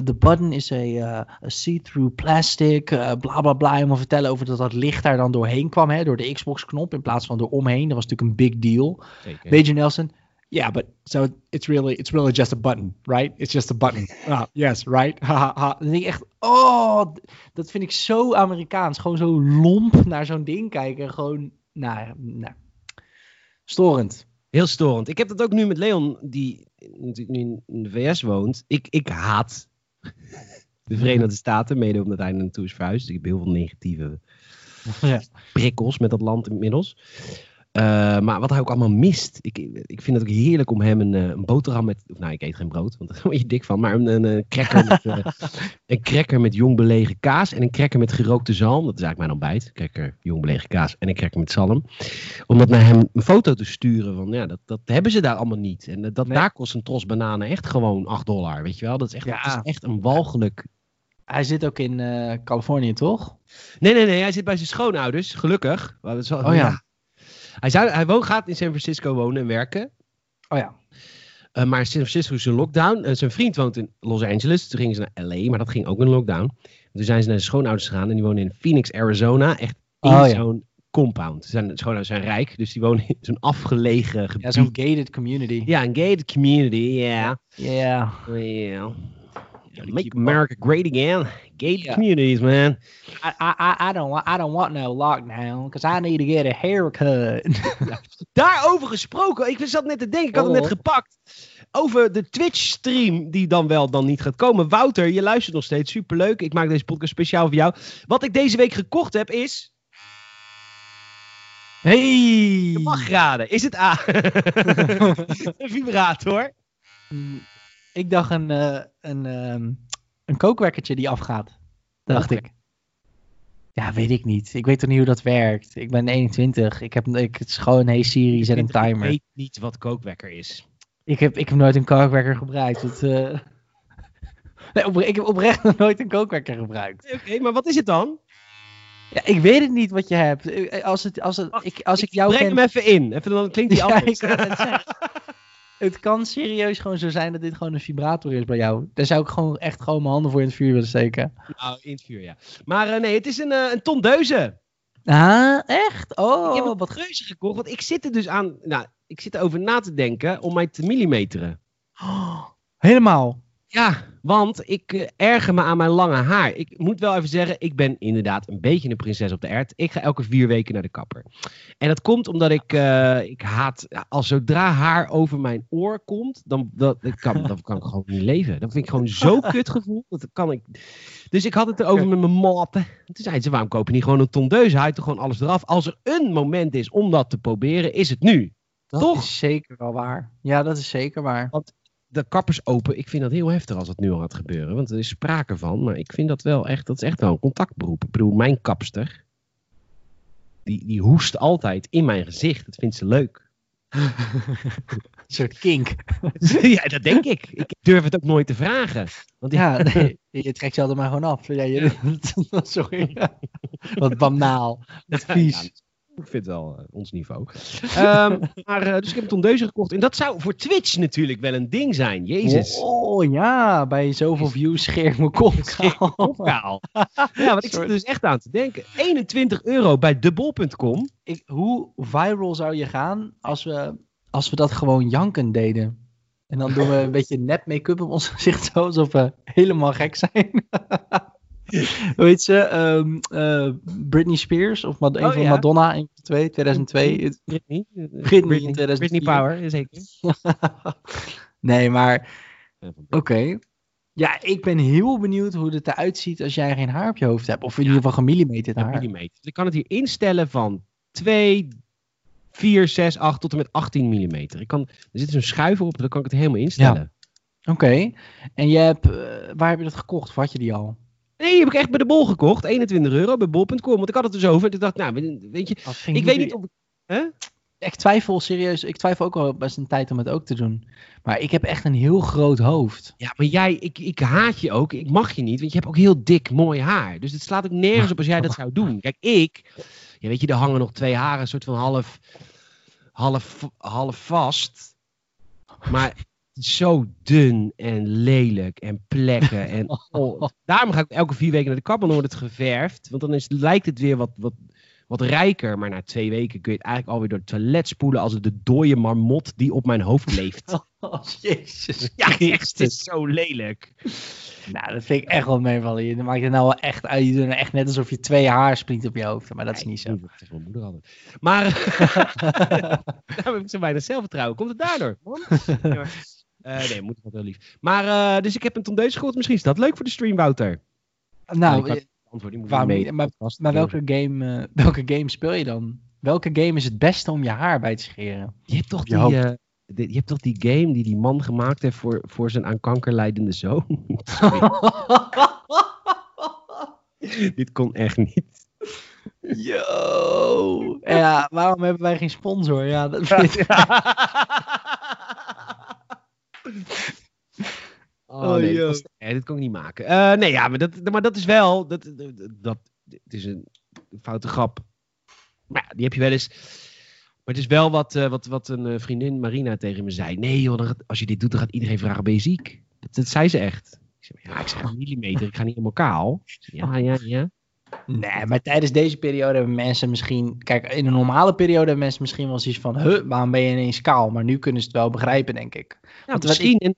the button is a, uh, a see-through plastic. Uh, bla bla bla. Helemaal vertellen over dat dat licht daar dan doorheen kwam. Hè, door de Xbox-knop in plaats van er omheen. Dat was natuurlijk een big deal. Major Nelson... Yeah, but so it's really it's really just a button, right? It's just a button. Ah, yes, right? Ha, ha. Dan denk ik echt, oh, dat vind ik zo Amerikaans. Gewoon zo lomp naar zo'n ding kijken. Gewoon, nou, nou. Storend. Heel storend. Ik heb dat ook nu met Leon, die natuurlijk nu in de V S woont. Ik, ik haat de Verenigde Staten, mede omdat hij naartoe is verhuisd. Dus ik heb heel veel negatieve ja. prikkels met dat land inmiddels. Uh, maar wat hij ook allemaal mist. Ik, ik vind het ook heerlijk om hem een, een boterham met... Nou, ik eet geen brood, want daar word je dik van. Maar een, een, een, cracker met, een cracker met jong belegen kaas. En een cracker met gerookte zalm. Dat is eigenlijk mijn ontbijt. Cracker, jong belegen kaas en een cracker met zalm. Om dat naar hem een foto te sturen. Van, ja, dat, dat hebben ze daar allemaal niet. En dat, nee. daar kost een tros bananen echt gewoon acht dollar. Weet je wel? Dat is echt, ja. dat is echt een walgelijk... Hij zit ook in uh, Californië, toch? Nee, nee, nee. Hij zit bij zijn schoonouders. Gelukkig. Oh ja. ja. Hij, zou, hij woont, gaat in San Francisco wonen en werken. Oh ja. Uh, maar San Francisco is een lockdown. Uh, zijn vriend woont in Los Angeles. Toen gingen ze naar L A, maar dat ging ook in lockdown. Toen zijn ze naar zijn schoonouders gegaan en die wonen in Phoenix, Arizona. Echt in oh, ja. zo'n compound. Zijn schoonouders zijn rijk, dus die wonen in zo'n afgelegen gebied. Ja, zo'n gated community. Ja, een gated community, yeah. Yeah. Yeah. Make America great again. Gated yeah. communities, man. I, I, I, don't want, I don't want no lockdown, because I need to get a haircut. Daarover gesproken, ik zat net te denken, ik had hem net gepakt. Over de Twitch-stream die dan wel dan niet gaat komen. Wouter, je luistert nog steeds, superleuk. Ik maak deze podcast speciaal voor jou. Wat ik deze week gekocht heb is... Hey! Je mag raden, is het A? Een vibrator. Ik dacht een, uh, een, uh, een kookwekkertje die afgaat. Dat dacht ik. Ja, weet ik niet. Ik weet toch niet hoe dat werkt. Ik ben eenentwintig. Ik heb ik, het is gewoon een hey Siri, zet een timer. Ik weet niet wat kookwekker is. Ik heb, ik heb nooit een kookwekker gebruikt. Dat, uh... nee, op, ik heb oprecht nog nooit een kookwekker gebruikt. Oké, okay, maar wat is het dan? Ja, ik weet het niet wat je hebt. Als, het, als, het, Ach, ik, als ik, ik jou breng ken... hem even in. Even, dan klinkt die anders. Ja, ik kan het zeggen. Het kan serieus gewoon zo zijn dat dit gewoon een vibrator is bij jou. Daar zou ik gewoon echt gewoon mijn handen voor in het vuur willen steken. Nou, in het vuur, ja. Maar uh, nee, het is een, uh, een tondeuze. Ah, echt? Oh, ik heb een wat geuze gekocht. Want ik zit er dus aan... Nou, ik zit erover na te denken om mij te millimeteren. Oh, helemaal? Ja, want ik uh, erger me aan mijn lange haar. Ik moet wel even zeggen, ik ben inderdaad een beetje een prinses op de aard. Ik ga elke vier weken naar de kapper. En dat komt omdat ik, uh, ik haat, als zodra haar over mijn oor komt, dan dat, dat kan, dan kan ik gewoon niet leven. Dat vind ik gewoon zo'n kutgevoel. Dat kan ik. Dus ik had het erover met mijn maten. Toen zei ze, waarom koop je niet gewoon een tondeuse? Haal je toch gewoon alles eraf? Als er een moment is om dat te proberen, is het nu. Dat toch? Is zeker wel waar. Ja, dat is zeker waar. Want de kappers open, ik vind dat heel heftig als dat nu al gaat gebeuren. Want er is sprake van. Maar ik vind dat wel echt, dat is echt wel een contactberoep. Ik bedoel, mijn kapster, die, die hoest altijd in mijn gezicht. Dat vindt ze leuk. Een soort kink. Ja, dat denk ik. Ik durf het ook nooit te vragen. Want die... Ja, nee, je trekt je altijd maar gewoon af. Ja, je... Sorry. Wat banaal. Wat vies. Ja, ik vind het wel uh, ons niveau. um, maar, uh, dus ik heb een tondeuze gekocht. En dat zou voor Twitch natuurlijk wel een ding zijn. Jezus. Oh ja, bij zoveel views scheer ik mijn kop kaal. Ja, want ik zit er dus echt aan te denken. eenentwintig euro bij dubbel punt com. Ik, hoe viral zou je gaan als we, als we dat gewoon janken deden? En dan doen we een beetje nep make-up op ons gezicht. Alsof we helemaal gek zijn. Weet je, um, uh, Britney Spears of Mad- oh, een van ja. Madonna, een van twee, tweeduizend twee. Britney, Britney, in tweeduizend vier. Britney Power, zeker. Nee, maar oké. Okay. Ja, ik ben heel benieuwd hoe het eruit ziet als jij geen haar op je hoofd hebt. Of in ja. ieder geval gemillimeterd haar. Ja, millimeter. Ik kan het hier instellen van twee, vier, zes, acht tot en met achttien millimeter. Ik kan, er zit zo'n schuiver op, dan kan ik het helemaal instellen. Ja. Oké. Okay. En je hebt, uh, waar heb je dat gekocht? Of had je die al? Nee, die heb ik echt bij de bol gekocht. eenentwintig euro bij bol punt com. Want ik had het dus over. En ik dacht, nou, weet je... Ik niet weet niet of... Hè? Ik twijfel, serieus. Ik twijfel ook al best een tijd om het ook te doen. Maar ik heb echt een heel groot hoofd. Ja, maar jij... Ik, ik haat je ook. Ik mag je niet. Want je hebt ook heel dik, mooi haar. Dus het slaat ook nergens op als jij dat zou doen. Kijk, ik... Ja, weet je, er hangen nog twee haren. Een soort van half... Half, half vast. Maar... zo dun en lelijk en plekken. En, oh, daarom ga ik elke vier weken naar de kapper en dan wordt het geverfd. Want dan is, lijkt het weer wat, wat, wat rijker. Maar na twee weken kun je het eigenlijk alweer door het toilet spoelen als de dode marmot die op mijn hoofd leeft. Oh, jezus. Ja, echt, het is zo lelijk. Nou, dat vind ik echt wel meevallen. Je maakt het nou wel echt uit. Je doet het echt net alsof je twee haar springt op je hoofd. Maar dat is niet zo. Dat is mijn moeder altijd. Maar daarom heb ik zo weinig zelfvertrouwen. Komt het daardoor, man? Uh, nee, moet ik wel heel lief. Maar, uh, dus ik heb een tondeus gehoord. Misschien is dat leuk voor de stream, Wouter. Nou, nou antwoord, moet waarom, mee. maar, maar welke, game, uh, welke game speel je dan? Welke game is het beste om je haar bij te scheren? Je hebt toch, die, uh, de, je hebt toch die game die die man gemaakt heeft voor, voor zijn aan kanker lijdende zoon? Dit kon echt niet. Yo! Ja, waarom hebben wij geen sponsor? Ja, dat weet ik. Oh, oh nee, dat was, nee, dat kon ik niet maken. Uh, nee, ja, maar dat, maar dat is wel... Dat, dat, dat, het is een foute grap. Maar ja, die heb je wel eens... Maar het is wel wat, uh, wat, wat een vriendin Marina tegen me zei. Nee joh, gaat, als je dit doet, dan gaat iedereen vragen, ben je ziek? Dat, dat zei ze echt. Ik zei, ja, ik zeg een millimeter, ik ga niet helemaal kaal. Ja, ja, ja. Nee, maar tijdens deze periode hebben mensen misschien... Kijk, in een normale periode hebben mensen misschien wel zoiets van... Huh, waarom ben je ineens kaal? Maar nu kunnen ze het wel begrijpen, denk ik. Ja, want misschien... Ik...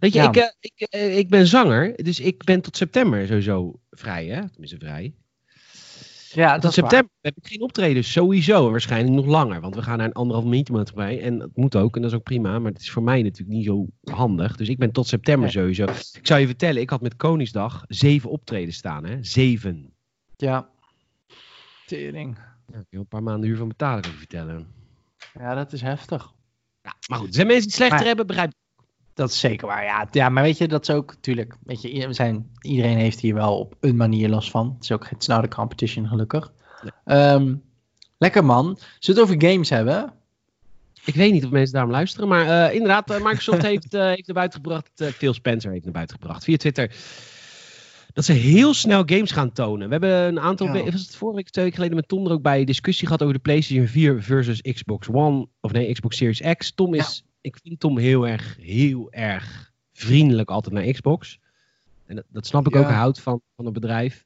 Weet je, ja. ik, uh, ik, uh, ik ben zanger, dus ik ben tot september sowieso vrij, hè? Tenminste vrij. Ja, tot september waar. Heb ik geen optreden, sowieso. Waarschijnlijk nog langer, want we gaan naar een anderhalf minuutje maatschappij. En dat moet ook, en dat is ook prima. Maar het is voor mij natuurlijk niet zo handig. Dus ik ben tot september nee. sowieso. Ik zou je vertellen, ik had met Koningsdag zeven optreden staan, hè? Zeven. Ja. Tering. Ja, ik heb een paar maanden huur van betalen, kan ik vertellen. Ja, dat is heftig. Ja, maar goed, zijn mensen die slechter maar... hebben, begrijp ik. Dat is zeker waar, ja. Ja, maar weet je, dat is ook, tuurlijk, weet je, we zijn, iedereen heeft hier wel op een manier last van. Het is ook geen snelle competition, gelukkig. Ja. Um, lekker man. Zullen we het over games hebben? Ik weet niet of mensen daarom luisteren, maar uh, inderdaad, uh, Microsoft heeft, uh, heeft naar buiten gebracht, uh, Phil Spencer heeft naar buiten gebracht via Twitter, dat ze heel snel games gaan tonen. We hebben een aantal... Ja. Was het vorige week, twee weken geleden met Tom er ook bij discussie gehad over de PlayStation vier versus Xbox One, of nee, Xbox Series X. Tom is... Ja. Ik vind Tom heel erg, heel erg vriendelijk altijd naar Xbox. En dat, dat snap ik ja. ook, houdt van, van het bedrijf.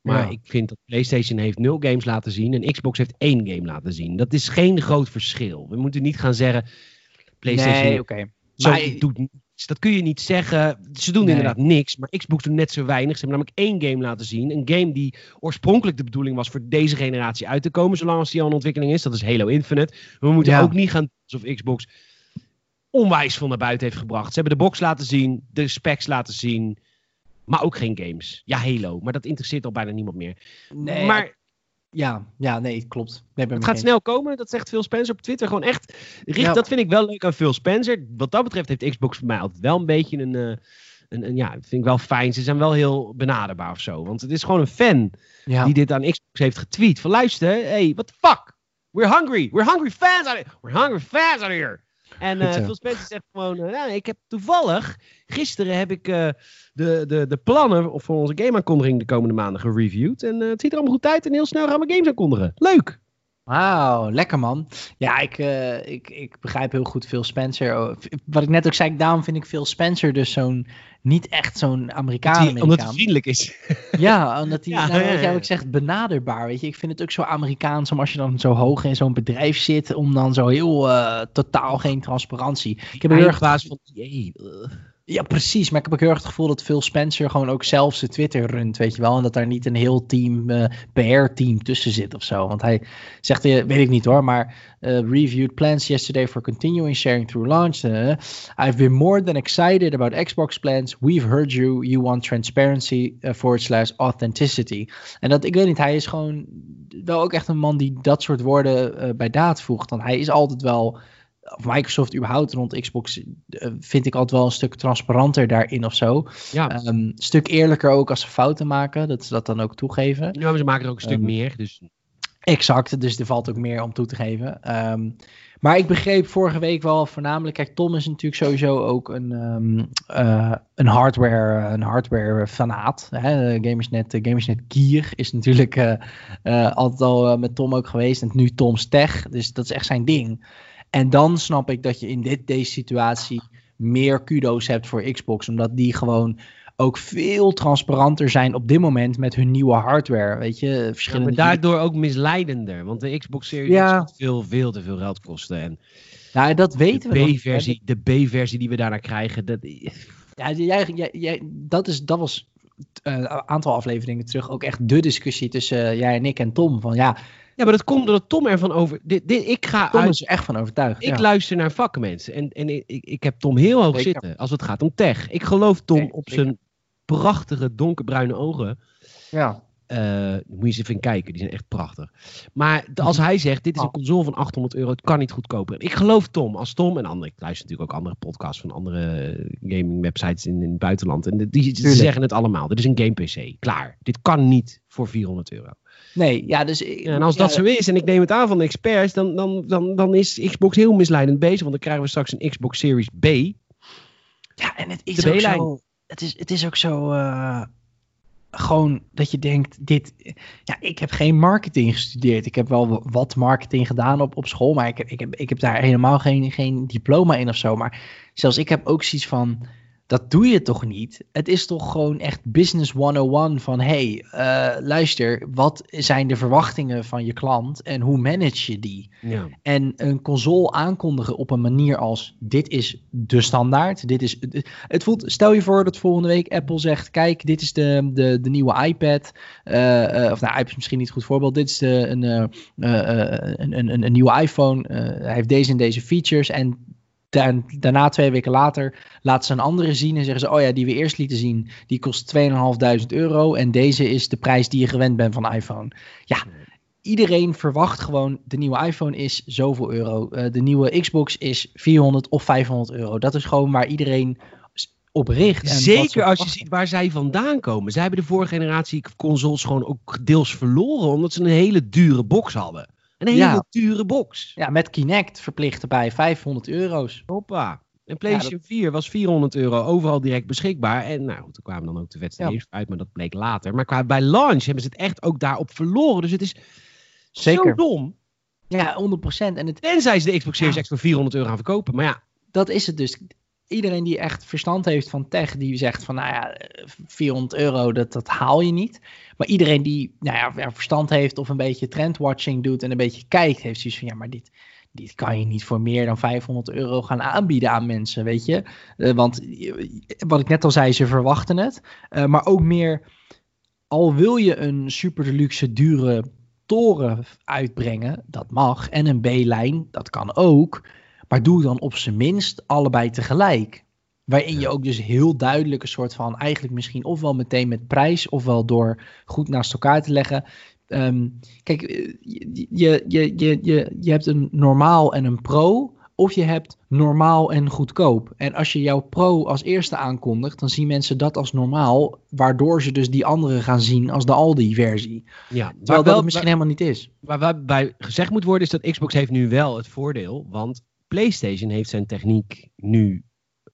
Maar ja. ik vind dat PlayStation heeft nul games laten zien en Xbox heeft één game laten zien. Dat is geen groot verschil. We moeten niet gaan zeggen, PlayStation nee, okay. zo maar, doet niks. Dat kun je niet zeggen. Ze doen nee. inderdaad niks, maar Xbox doet net zo weinig. Ze hebben namelijk één game laten zien. Een game die oorspronkelijk de bedoeling was voor deze generatie uit te komen, zolang als die al in ontwikkeling is. Dat is Halo Infinite. We moeten ja. ook niet gaan doen alsof Xbox... onwijs veel naar buiten heeft gebracht. Ze hebben de box laten zien, de specs laten zien, maar ook geen games. Ja, Halo, maar dat interesseert al bijna niemand meer. Nee, maar, ja, ja, nee, klopt. Nee, het gaat game. snel komen, dat zegt Phil Spencer op Twitter. Gewoon echt, richt, ja. dat vind ik wel leuk aan Phil Spencer. Wat dat betreft heeft Xbox voor mij altijd wel een beetje een, uh, een, een ja, dat vind ik wel fijn. Ze zijn wel heel benaderbaar of zo, want het is gewoon een fan ja. die dit aan Xbox heeft getweet. Van luister, hey, what the fuck? We're hungry, we're hungry fans out here. We're hungry fans out here. En uh, veel mensen zeggen gewoon, uh, nou, ik heb toevallig, gisteren heb ik uh, de, de, de plannen voor onze gameaankondiging de komende maanden gereviewd. En uh, het ziet er allemaal goed uit en heel snel gaan we games aankondigen. Leuk! Wauw, lekker man. Ja, ik, uh, ik, ik begrijp heel goed Phil Spencer. Wat ik net ook zei, daarom vind ik Phil Spencer dus zo'n, niet echt zo'n Amerikaan. Omdat hij vriendelijk is. Ja, omdat hij, ja, nou, wat jij ook zegt, benaderbaar. Weet je, ik vind het ook zo Amerikaans om als je dan zo hoog in zo'n bedrijf zit, om dan zo heel uh, totaal geen transparantie. Ik heb heel erg baas van... Jee, uh. Ja, precies. Maar ik heb ook heel erg het gevoel dat Phil Spencer gewoon ook zelf zijn Twitter runt, weet je wel. En dat daar niet een heel team, uh, P R-team tussen zit of zo. Want hij zegt, uh, weet ik niet hoor, maar... Uh, reviewed plans yesterday for continuing sharing through launch. Uh, I've been more than excited about Xbox plans. We've heard you. You want transparency uh, forward slash authenticity. En dat, ik weet niet, hij is gewoon wel ook echt een man die dat soort woorden uh, bij daad voegt. Want hij is altijd wel... Of Microsoft überhaupt rond Xbox vind ik altijd wel een stuk transparanter daarin of zo. Ja. Um, een stuk eerlijker ook als ze fouten maken, dat ze dat dan ook toegeven. Ja, maar ze maken er ook een stuk um, meer. Dus. Exact, dus er valt ook meer om toe te geven. Um, maar ik begreep vorige week wel voornamelijk... Kijk, Tom is natuurlijk sowieso ook een, um, uh, een hardware, een hardware fanaat. Hè? Gamersnet, Gamersnet Kier is natuurlijk uh, uh, altijd al uh, met Tom ook geweest. En nu Tom's Tech, dus dat is echt zijn ding. En dan snap ik dat je in dit, deze situatie meer kudo's hebt voor Xbox. Omdat die gewoon ook veel transparanter zijn op dit moment met hun nieuwe hardware. Weet je, verschillende... Ja, maar daardoor ook misleidender. Want de Xbox Series ja. gaat veel, veel te veel geld kosten. En nou, dat weten de we. B-versie, de B-versie die we daarna krijgen. Dat, ja, jij, jij, jij, dat, is, dat was een uh, aantal afleveringen terug ook echt de discussie tussen uh, jij en ik en Tom. Van ja... Ja, maar dat komt doordat Tom ervan over... Dit, dit, ik ga Tom uit... is er echt van overtuigd. Ik ja. luister naar vakmensen. En, en ik, ik heb Tom heel hoog Zeker. zitten als het gaat om tech. Ik geloof Tom Zeker. op zijn prachtige donkerbruine ogen. Ja. Uh, moet je eens even kijken. Die zijn echt prachtig. Maar als hij zegt, dit is een console van achthonderd euro. Het kan niet goedkoper. En ik geloof Tom. Als Tom en andere... Ik luister natuurlijk ook andere podcasts van andere gaming websites in, in het buitenland. En die, die, die zeggen het allemaal. Dit is een game P C. Klaar. Dit kan niet voor vierhonderd euro. Nee, ja, dus... Ik, ja, en als ja, dat zo is, en ik neem het aan van de experts, dan, dan, dan, dan is Xbox heel misleidend bezig, want dan krijgen we straks een Xbox Series B. Ja, en het is ook zo... Het is, het is ook zo... Uh, gewoon dat je denkt, dit... Ja, ik heb geen marketing gestudeerd. Ik heb wel wat marketing gedaan op, op school, maar ik heb, ik heb, ik heb daar helemaal geen, geen diploma in of zo. Maar zelfs ik heb ook zoiets van... Dat doe je toch niet? Het is toch gewoon echt business honderdéén van... hey, uh, luister, wat zijn de verwachtingen van je klant en hoe manage je die? Ja. En een console aankondigen op een manier als... dit is de standaard. Dit is, het voelt, stel je voor dat volgende week Apple zegt... kijk, dit is de, de, de nieuwe iPad. Uh, uh, of nou, iPad is misschien niet een goed voorbeeld. Dit is de, een, uh, uh, een, een, een, een nieuwe iPhone. Uh, hij heeft deze en deze features en... Daarna twee weken later laten ze een andere zien en zeggen ze... oh ja, die we eerst lieten zien, die kost tweeënvijfduizend euro... en deze is de prijs die je gewend bent van iPhone. Ja, iedereen verwacht gewoon... de nieuwe iPhone is zoveel euro. De nieuwe Xbox is vierhonderd of vijfhonderd euro. Dat is gewoon waar iedereen op richt. En zeker als je ziet waar zij vandaan komen. Zij hebben de vorige generatie consoles gewoon ook deels verloren... omdat ze een hele dure box hadden. Een hele ja. dure box. Ja, met Kinect verplicht erbij vijfhonderd euro's. Hoppa. En PlayStation ja, dat... vier was vierhonderd euro overal direct beschikbaar. En nou goed, er kwamen dan ook de wedstrijden ja. uit, maar dat bleek later. Maar qua, bij launch hebben ze het echt ook daarop verloren. Dus het is Zeker. zo dom. Ja, honderd procent. En het... Tenzij ze de Xbox Series X voor vierhonderd euro gaan verkopen. Maar ja, dat is het dus. Iedereen die echt verstand heeft van tech, die zegt van, nou ja, vierhonderd euro, dat, dat haal je niet. Maar iedereen die nou ja, verstand heeft of een beetje trendwatching doet en een beetje kijkt, heeft zoiets van, ja, maar dit, dit kan je niet voor meer dan vijfhonderd euro gaan aanbieden aan mensen, weet je. Uh, want wat ik net al zei, ze verwachten het. Uh, maar ook meer, al wil je een super deluxe dure toren uitbrengen, dat mag. En een B-lijn, dat kan ook. Maar doe dan op zijn minst allebei tegelijk. Waarin je ook dus heel duidelijk een soort van... eigenlijk misschien ofwel meteen met prijs... ofwel door goed naast elkaar te leggen. Um, kijk, je, je, je, je, je hebt een normaal en een pro... of je hebt normaal en goedkoop. En als je jouw pro als eerste aankondigt... dan zien mensen dat als normaal... waardoor ze dus die andere gaan zien als de Aldi-versie. Ja, Terwijl wel, dat het misschien waar, helemaal niet is. Waar waarbij gezegd moet worden is dat Xbox heeft nu wel het voordeel... want PlayStation heeft zijn techniek nu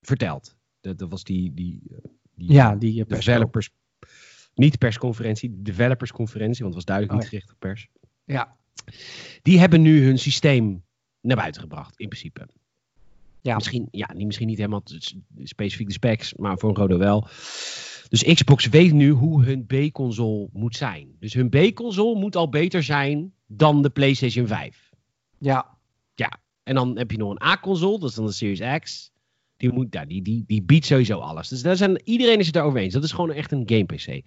verteld. Dat, dat was die, die, die, ja, die pers- developers... Niet persconferentie, developersconferentie, want het was duidelijk oh, niet gericht op pers. Ja. Die hebben nu hun systeem naar buiten gebracht, in principe. Ja. Misschien, ja, misschien niet helemaal specifiek de specs, maar voor een rode wel. Dus Xbox weet nu hoe hun B-console moet zijn. Dus hun B-console moet al beter zijn dan de PlayStation vijf. Ja. Ja. En dan heb je nog een A-console, dat is dan de Series X. Die, moet, ja, die, die, die biedt sowieso alles. Dus daar zijn, iedereen is het daarover eens. Dat is gewoon echt een game-P C.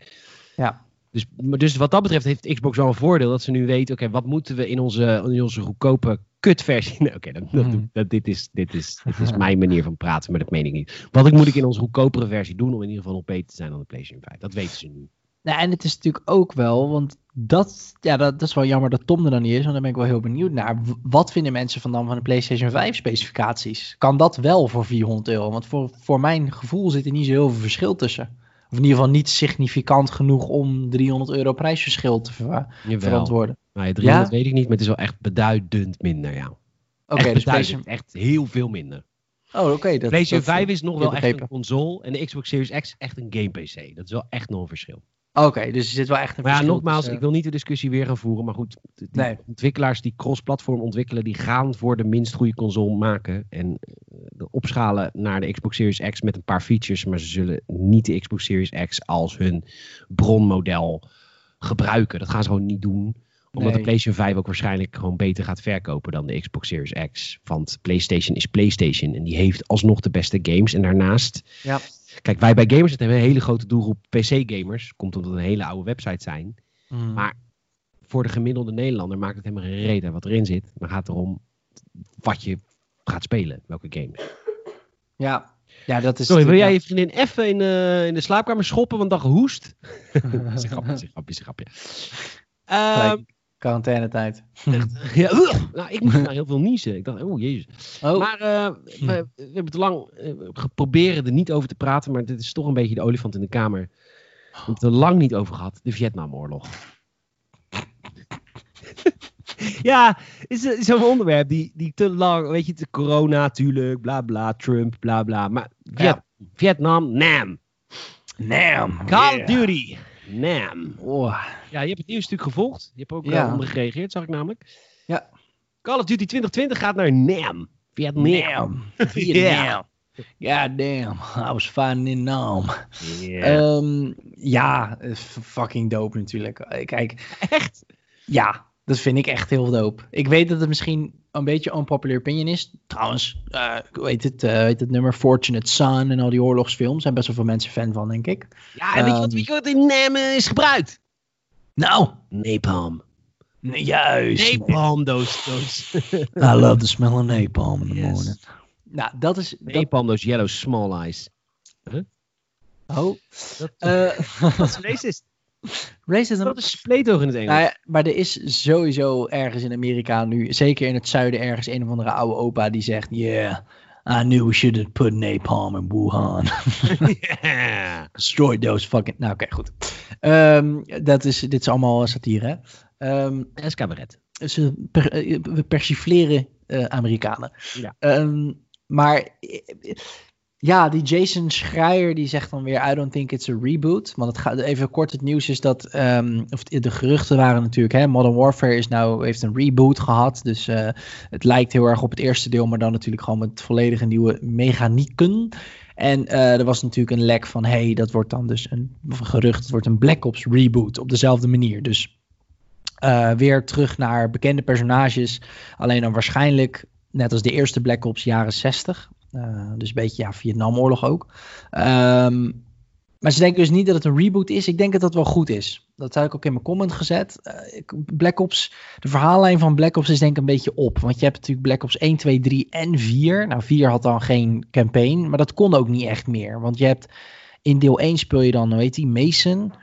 Ja. Dus, dus wat dat betreft heeft Xbox wel een voordeel. Dat ze nu weten, oké, okay, wat moeten we in onze, in onze goedkope kutversie... Nou, oké, okay, dat, dat, dat, dit is, dit is, dit is mijn manier van praten, maar dat meen ik niet. Wat ik, moet ik in onze goedkopere versie doen om in ieder geval nog beter te zijn dan de PlayStation vijf? Dat weten ze nu. Nou, en het is natuurlijk ook wel, want dat, ja, dat, dat is wel jammer dat Tom er dan niet is, want daar ben ik wel heel benieuwd naar. Wat vinden mensen van dan van de PlayStation vijf specificaties? Kan dat wel voor vierhonderd euro? Want voor, voor mijn gevoel zit er niet zo heel veel verschil tussen. Of in ieder geval niet significant genoeg om driehonderd euro prijsverschil te ver- verantwoorden. Nee, driehonderd ja? weet ik niet, maar het is wel echt beduidend minder, ja. Oké, okay, dus PlayStation... echt heel veel minder. Oh, oké. Okay, PlayStation vijf is nog wel echt een console en de Xbox Series X echt een game P C. Dat is wel echt nog een verschil. Oké, okay, dus er zit wel echt een maar verschil. Ja, nogmaals, dus, uh... ik wil niet de discussie weer gaan voeren. Maar goed, die nee. ontwikkelaars die cross-platform ontwikkelen... die gaan voor de minst goede console maken. En uh, opschalen naar de Xbox Series X met een paar features. Maar ze zullen niet de Xbox Series X als hun bronmodel gebruiken. Dat gaan ze gewoon niet doen. Omdat nee. de PlayStation vijf ook waarschijnlijk gewoon beter gaat verkopen dan de Xbox Series X. Want PlayStation is PlayStation. En die heeft alsnog de beste games. En daarnaast... Ja. Kijk, wij bij Gamersnet hebben een hele grote doelgroep P C-gamers. Komt omdat we een hele oude website zijn. Mm. Maar voor de gemiddelde Nederlander maakt het helemaal geen reden wat erin zit. Dan gaat het erom wat je gaat spelen. Welke games. Ja. Ja, dat is Sorry, wil jij je vriendin even in, uh, in de slaapkamer schoppen? Want dan gehoest. Dat is een grapje, is een grapje, is een grapje. Um, Quarantainetijd. Ja, uh, nou, ik moest nou heel veel niezen. Ik dacht, oh jezus. Oh. Maar uh, we, we hebben te lang uh, geprobeerd er niet over te praten. Maar dit is toch een beetje de olifant in de kamer. We hebben het er lang niet over gehad. De Vietnamoorlog. Ja, is, is zo'n onderwerp die, die te lang... Weet je, de corona natuurlijk, bla bla, Trump, bla bla. Maar Viet, ja. Vietnam, Nam. Nam. Call of Duty. Nam. Oh. Ja, je hebt het nieuws natuurlijk gevolgd. Je hebt ook ja. uh, om gereageerd, zag ik namelijk. Ja. Call of Duty twintig twintig gaat naar Nam. Vietnam. Nam. Vietnam. God damn, I was fine in Nam. Yeah. Um, ja, fucking dope natuurlijk. Kijk. Echt? Ja. Dat vind ik echt heel dope. Ik weet dat het misschien een beetje unpopular opinion is. Trouwens, uh, weet, het, uh, weet het nummer Fortunate Son en al die oorlogsfilms. Zijn best wel veel mensen fan van, denk ik. Ja, en um, weet je wat, weet je wat in Nam uh, is gebruikt? Nou? Napalm. Nee, juist. Napalm, those, those. I love the smell of napalm in the yes. morning. Nou, dat is... Napalm, dat... those yellow small eyes. Huh? Oh. Dat uh, is racist. Racism. Dat is pleetoog in het Engels. Nou ja, maar er is sowieso ergens in Amerika nu, zeker in het zuiden ergens, een of andere oude opa die zegt, yeah, I knew we shouldn't put napalm in Wuhan. Yeah. Destroy those fucking... Nou oké, okay, goed. Um, dat is, dit is allemaal satire, hè? Um, dat is cabaret. Ze per, uh, we persifleren uh, Amerikanen. Ja. Um, maar... Ja, die Jason Schreier die zegt dan weer, I don't think it's a reboot. Want het gaat, even kort, het nieuws is dat, um, of de geruchten waren natuurlijk, hè, Modern Warfare is nou, heeft een reboot gehad. Dus uh, het lijkt heel erg op het eerste deel, maar dan natuurlijk gewoon met volledige nieuwe mechanieken. En uh, er was natuurlijk een lek van, hé, hey, dat wordt dan dus een, of een gerucht, het wordt een Black Ops reboot op dezelfde manier. Dus uh, weer terug naar bekende personages, alleen dan waarschijnlijk, net als de eerste Black Ops jaren zestig. Uh, dus een beetje, ja, Vietnamoorlog ook. Um, maar ze denken dus niet dat het een reboot is. Ik denk dat dat wel goed is. Dat heb ik ook in mijn comment gezet. Uh, Black Ops, de verhaallijn van Black Ops is denk ik een beetje op. Want je hebt natuurlijk Black Ops één, twee, drie en vier. Nou, vier had dan geen campaign. Maar dat kon ook niet echt meer. Want je hebt, in deel één speel je dan, hoe heet die, Mason...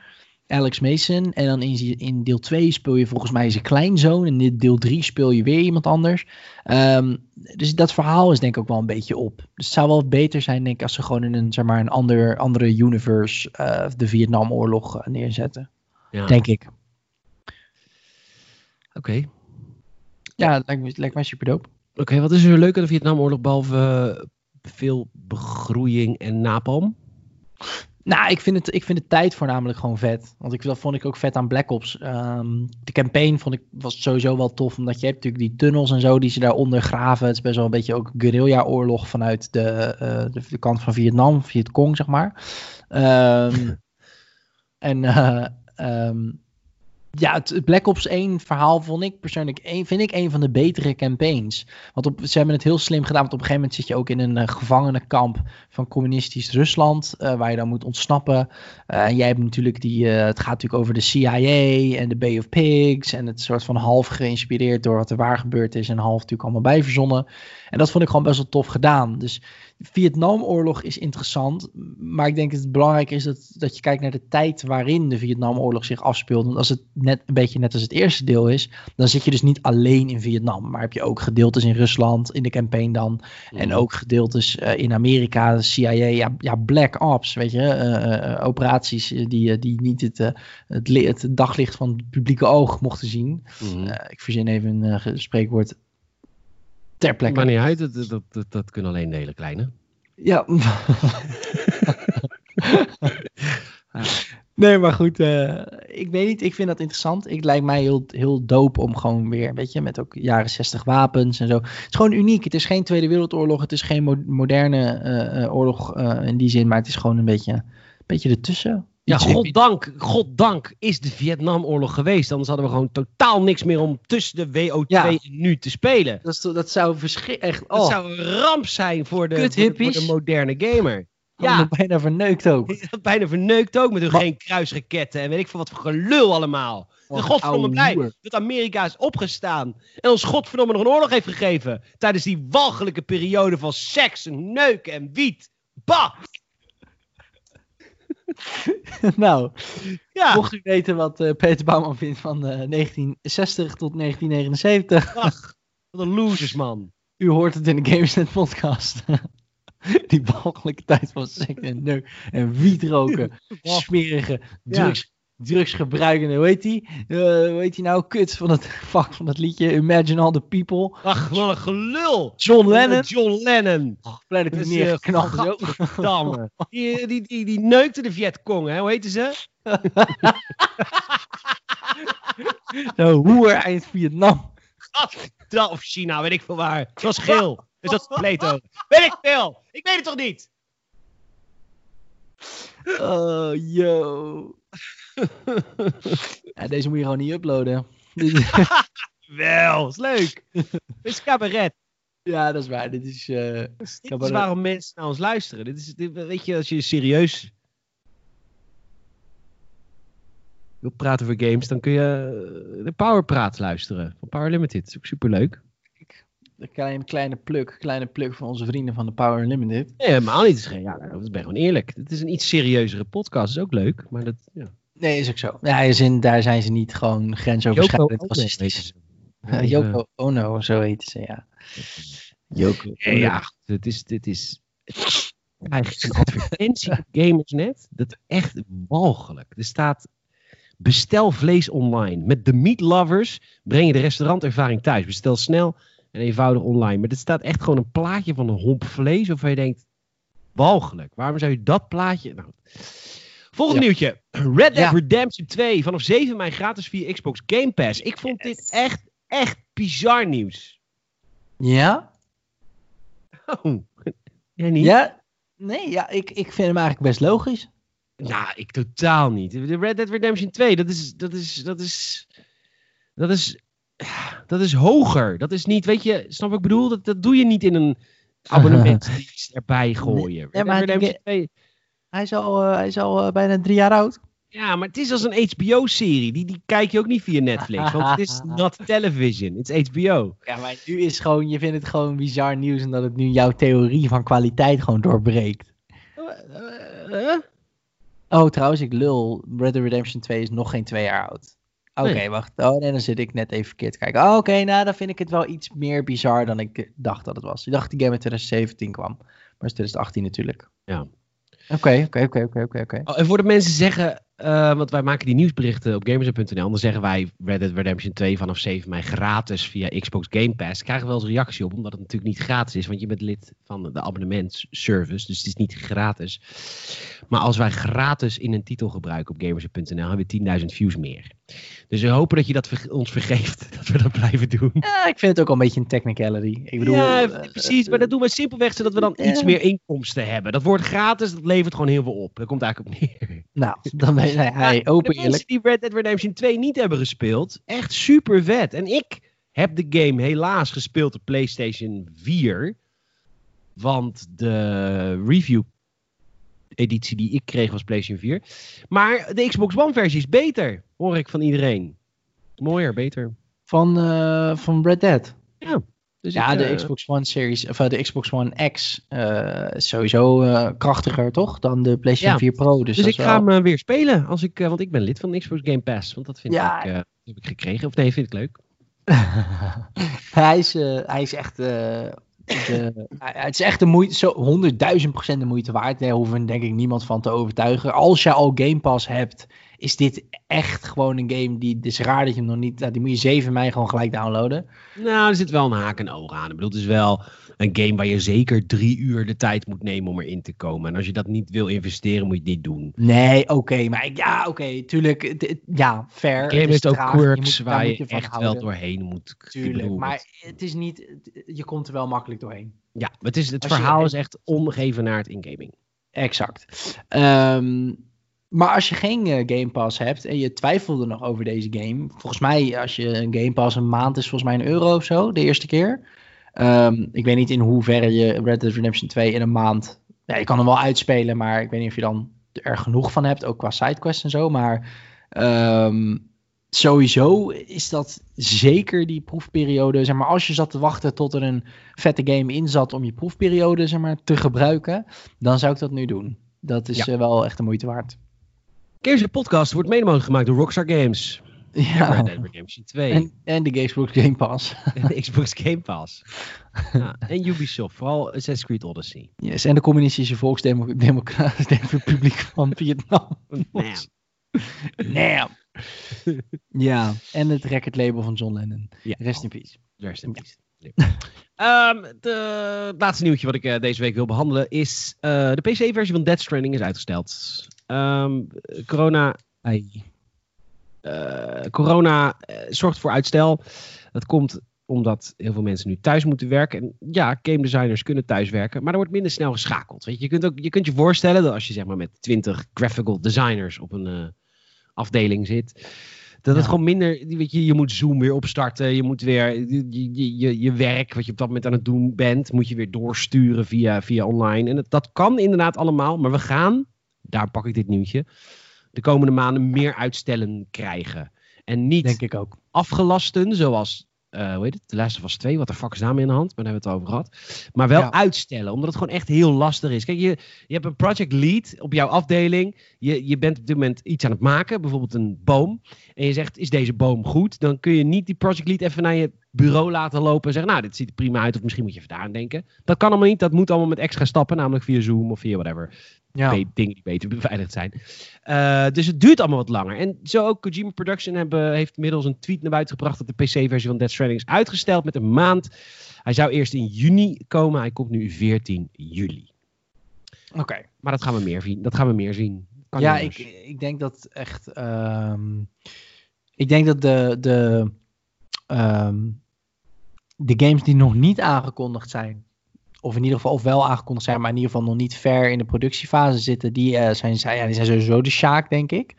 Alex Mason. En dan in, in deel twee speel je volgens mij zijn kleinzoon. En in deel drie speel je weer iemand anders. Um, dus dat verhaal is denk ik ook wel een beetje op. Dus het zou wel beter zijn, denk ik, als ze gewoon in een, zeg maar, een ander, andere universe uh, de Vietnamoorlog uh, neerzetten. Ja. Denk ik. Oké. Okay. Ja, dat lijkt, lijkt mij super dope. Oké, okay, wat is er leuk aan de Vietnamoorlog behalve uh, veel begroeiing en napalm? Nou, ik vind, het, ik vind de tijd voornamelijk gewoon vet. Want ik, dat vond ik ook vet aan Black Ops. Um, de campaign vond ik, was sowieso wel tof. Omdat je hebt natuurlijk die tunnels en zo die ze daaronder graven. Het is best wel een beetje ook guerrilla-oorlog vanuit de, uh, de, de kant van Vietnam. Vietcong, zeg maar. Um, en uh, um, ja, het Black Ops één verhaal vond ik persoonlijk een, vind ik een van de betere campaigns. Want op, ze hebben het heel slim gedaan. Want op een gegeven moment zit je ook in een uh, gevangenenkamp van communistisch Rusland. Uh, waar je dan moet ontsnappen. Uh, en jij hebt natuurlijk die... Uh, het gaat natuurlijk over de C I A en de Bay of Pigs. En het soort van half geïnspireerd door wat er waar gebeurd is. En half natuurlijk allemaal bijverzonnen. En dat vond ik gewoon best wel tof gedaan. Dus de Vietnamoorlog is interessant. Maar ik denk dat het belangrijk is dat, dat je kijkt naar de tijd waarin de Vietnamoorlog zich afspeelt. Want als het net een beetje net als het eerste deel is, dan zit je dus niet alleen in Vietnam. Maar heb je ook gedeeltes in Rusland, in de campaign dan. Ja. En ook gedeeltes uh, in Amerika, de C I A, ja, ja Black Ops, weet je. Uh, uh, operaties die, uh, die niet het, uh, het, le- het daglicht van het publieke oog mochten zien. Mm-hmm. Uh, ik verzin even een uh, spreekwoord. Ter plekke. Maar niet uit, dat, dat, dat, dat kunnen alleen de hele kleine. Ja. Nee, maar goed, uh, ik weet niet, ik vind dat interessant. Het lijkt mij heel, heel dope om gewoon weer, weet je, met ook jaren zestig wapens en zo. Het is gewoon uniek, het is geen Tweede Wereldoorlog, het is geen mo- moderne uh, oorlog uh, in die zin, maar het is gewoon een beetje, een beetje ertussen. Ja, goddank, goddank is de Vietnamoorlog geweest. Anders hadden we gewoon totaal niks meer om tussen de W O twee ja. en nu te spelen. Dat, is, dat, zou, verschi- echt, oh. dat zou een ramp zijn voor de, voor de, voor de moderne gamer. Ja, bijna verneukt ook. Bijna verneukt ook met hun maar... geen kruisraketten en weet ik veel wat voor gelul allemaal. Oh, de godverdomme blij dat Amerika is opgestaan en ons godverdomme nog een oorlog heeft gegeven. Tijdens die walgelijke periode van seks en neuken en wiet. Bah! Nou, ja. Mocht u weten wat uh, Peter Bouwman vindt van uh, negentien zestig tot negentien negenenzeventig. Ach, wat een losers, man. U hoort het in de Gamersnet podcast. Die walgelijke tijd van seks en neuk en wiet roken. Smerige, drugs, ja. drugsgebruikende, hoe heet die? Uh, hoe heet die nou? Kut van het vak van dat liedje. Imagine all the people. Ach, wat een gelul. John Lennon. John Lennon. Och, blij dat hij dus, neergeknald uh, is ook. Die, die, die, die neukte de Vietcong, hè? Hoe heette ze? De hoer uit Vietnam. Gadverdamme, of China, weet ik veel waar. Het was geel. Dus dat is Plato. Weet ik veel. Ik weet het toch niet? Oh, yo. Ja, deze moet je gewoon niet uploaden. Wel, is leuk. Dit is cabaret. Ja, dat is waar. Dit is, uh, dit cabaret. Is waarom mensen naar ons luisteren. Dit is, dit, weet je, als je serieus wil praten voor games, dan kun je de Powerpraat luisteren. Van Power Limited. Dat is ook superleuk. Een kleine, kleine pluk, kleine pluk van onze vrienden van de Power Unlimited. Nee, helemaal niet. Geen, ja, dat ben gewoon eerlijk. Het is een iets serieuzere podcast, is ook leuk, maar dat. Ja. Nee, is ook zo. Ja, is in, daar zijn ze niet gewoon grensoverschrijdend racistisch. Joko, uh, Yoko Ono, zo heet ze, ja. Joko. Ja, ja. Dit is, dit is eigenlijk een advertentie op Gamersnet. Dat is echt walgelijk. Er staat: bestel vlees online. Met de meat lovers breng je de restaurantervaring thuis. Bestel snel en eenvoudig online. Maar dit staat echt gewoon een plaatje van een homp vlees. Waarvan je denkt, walgelijk. Waarom zou je dat plaatje... Nou. Volgend ja. nieuwtje. Red Dead ja. Redemption twee. Vanaf zeven mei gratis via Xbox Game Pass. Ik vond yes. dit echt, echt bizar nieuws. Ja? Oh. Jij niet? Ja? Nee, ja, ik, ik vind hem eigenlijk best logisch. Nou, ik totaal niet. Red Dead Redemption twee, dat is... Dat is... Dat is... Dat is Dat is hoger. Dat is niet, weet je, snap wat ik bedoel? Dat, dat doe je niet in een abonnement erbij gooien. Nee, maar hij, twee... hij is al, uh, hij is al uh, bijna drie jaar oud. Ja, maar het is als een H B O-serie. Die, die kijk je ook niet via Netflix. Want het is not television. Het is H B O. Ja, maar nu is gewoon, je vindt het gewoon bizar nieuws en dat het nu jouw theorie van kwaliteit gewoon doorbreekt. Uh, uh, uh? Oh, trouwens, ik lul. Red Dead Redemption twee is nog geen twee jaar oud. Oké, okay, wacht. Oh, nee, dan zit ik net even verkeerd te kijken. Oh, oké, okay, nou, dan vind ik het wel iets meer bizar dan ik dacht dat het was. Ik dacht die game in twintig zeventien kwam. Maar het is twintig achttien natuurlijk. Ja. Oké, oké, oké, oké, oké, oké. En voor de mensen zeggen, uh, want wij maken die nieuwsberichten op gamersnet punt n l. Dan zeggen wij Red Dead Redemption twee vanaf zeven mei gratis via Xbox Game Pass. Krijgen we wel eens reactie op, omdat het natuurlijk niet gratis is. Want je bent lid van de abonnementsservice, dus het is niet gratis. Maar als wij gratis in een titel gebruiken op gamersnet punt n l, hebben we tienduizend views meer. Dus we hopen dat je dat ver- ons vergeeft, dat we dat blijven doen. Ja, ik vind het ook al een beetje een technicality. Ik bedoel, ja, precies, maar dat doen we simpelweg zodat we dan uh, iets meer inkomsten hebben. Dat wordt gratis, dat levert gewoon heel veel op. Dat komt eigenlijk op neer. Nou, dan ben je hey, open eerlijk. Mensen die Red Dead Redemption twee niet hebben gespeeld, echt super vet. En ik heb de game helaas gespeeld op PlayStation vier, want de review editie die ik kreeg was PlayStation vier. Maar de Xbox One versie is beter, hoor ik van iedereen. Mooier, beter. Van, uh, van Red Dead? Ja. Dus ja, ik, uh, de Xbox One series, of uh, de Xbox One X uh, is sowieso uh, krachtiger, toch? Dan de PlayStation ja. vier Pro. Dus, dus ik wel... ga hem uh, weer spelen, als ik, uh, want ik ben lid van de Xbox Game Pass. Want dat vind ja. ik, uh, heb ik gekregen. Of nee, vind ik leuk. hij, is, uh, hij is echt... Uh... De, het is echt de moeite, zo honderdduizend procent de moeite waard. Daar hoeven denk ik niemand van te overtuigen. Als je al Game Pass hebt, is dit echt gewoon een game die... Het is raar dat je hem nog niet... Nou, die moet je zeven mei gewoon gelijk downloaden. Nou, er zit wel een haak en oog aan. Ik bedoel, het is wel... een game waar je zeker drie uur de tijd moet nemen om erin te komen. En als je dat niet wil investeren, moet je het niet doen. Nee, oké. Okay, maar ik, ja, oké. Okay, tuurlijk. D- ja, fair. De game heeft ook quirks je moet, waar je, je echt houden. Wel doorheen moet. Tuurlijk, maar het is niet... Je komt er wel makkelijk doorheen. Ja, het, is, het verhaal je... is echt ongevenaard in gaming. Exact. Um, maar als je geen uh, Game Pass hebt en je twijfelde nog over deze game. Volgens mij, als je een Game Pass een maand is, volgens mij een euro of zo, de eerste keer. Um, ik weet niet in hoeverre je Red Dead Redemption twee in een maand... Ja, je kan hem wel uitspelen, maar ik weet niet of je dan er genoeg van hebt. Ook qua sidequests en zo, maar... Um, sowieso is dat zeker die proefperiode. Zeg maar, als je zat te wachten tot er een vette game in zat om je proefperiode zeg maar, te gebruiken, dan zou ik dat nu doen. Dat is ja. wel echt de moeite waard. Games en Podcast wordt mede mogelijk gemaakt door Rockstar Games. Ja. Red Dead Redemption twee. En, en de Xbox Game Pass. En de Xbox Game Pass. Ja, en Ubisoft, vooral Assassin's Creed Odyssey. Yes, en de communistische volksdemocratische publiek van Vietnam. Nam. Nam. Ja, en het recordlabel van John Lennon. Ja. Rest in peace. Rest in peace. Ja. um, de, het laatste nieuwtje wat ik uh, deze week wil behandelen is... Uh, de P C-versie van Death Stranding is uitgesteld. Um, corona... Uh, corona uh, zorgt voor uitstel. Dat komt omdat heel veel mensen nu thuis moeten werken. En ja, game designers kunnen thuis werken, maar er wordt minder snel geschakeld. Weet je? Je, kunt ook, je kunt je voorstellen dat als je zeg maar, met twintig graphical designers op een... Uh, afdeling zit, dat het ja. gewoon minder, weet je, je moet Zoom weer opstarten, je moet weer, je, je, je werk wat je op dat moment aan het doen bent, moet je weer doorsturen via, via online. En dat, dat kan inderdaad allemaal, maar we gaan, daar pak ik dit nieuwtje, de komende maanden meer uitstellen krijgen. En niet Denk ik ook. afgelasten, zoals, uh, hoe heet het, The Last of Us twee, wat de fuck is daarmee in de hand, maar daar hebben we het over gehad. Maar wel ja. uitstellen, omdat het gewoon echt heel lastig is. Kijk, je, je hebt een project lead op jouw afdeling. Je, je bent op dit moment iets aan het maken, bijvoorbeeld een boom. En je zegt, is deze boom goed? Dan kun je niet die project lead even naar je bureau laten lopen en zeggen, nou, dit ziet er prima uit, of misschien moet je even daar aan denken. Dat kan allemaal niet, dat moet allemaal met extra stappen, namelijk via Zoom of via whatever. Ja. Dingen die beter beveiligd zijn. Uh, dus het duurt allemaal wat langer. En zo ook Kojima Production hebben, heeft inmiddels een tweet naar buiten gebracht dat de P C-versie van Death Stranding is uitgesteld met een maand. Hij zou eerst in juni komen, hij komt nu veertien juli. Oké. Okay. Maar dat gaan we meer zien. Dat gaan we meer zien. Kan ja, ik, ik denk dat echt... Um, ik denk dat de... de Um, de games die nog niet aangekondigd zijn, of in ieder geval of wel aangekondigd zijn, maar in ieder geval nog niet ver in de productiefase zitten, die, uh, zijn, zijn, ja, die zijn sowieso de Sjaak, denk ik.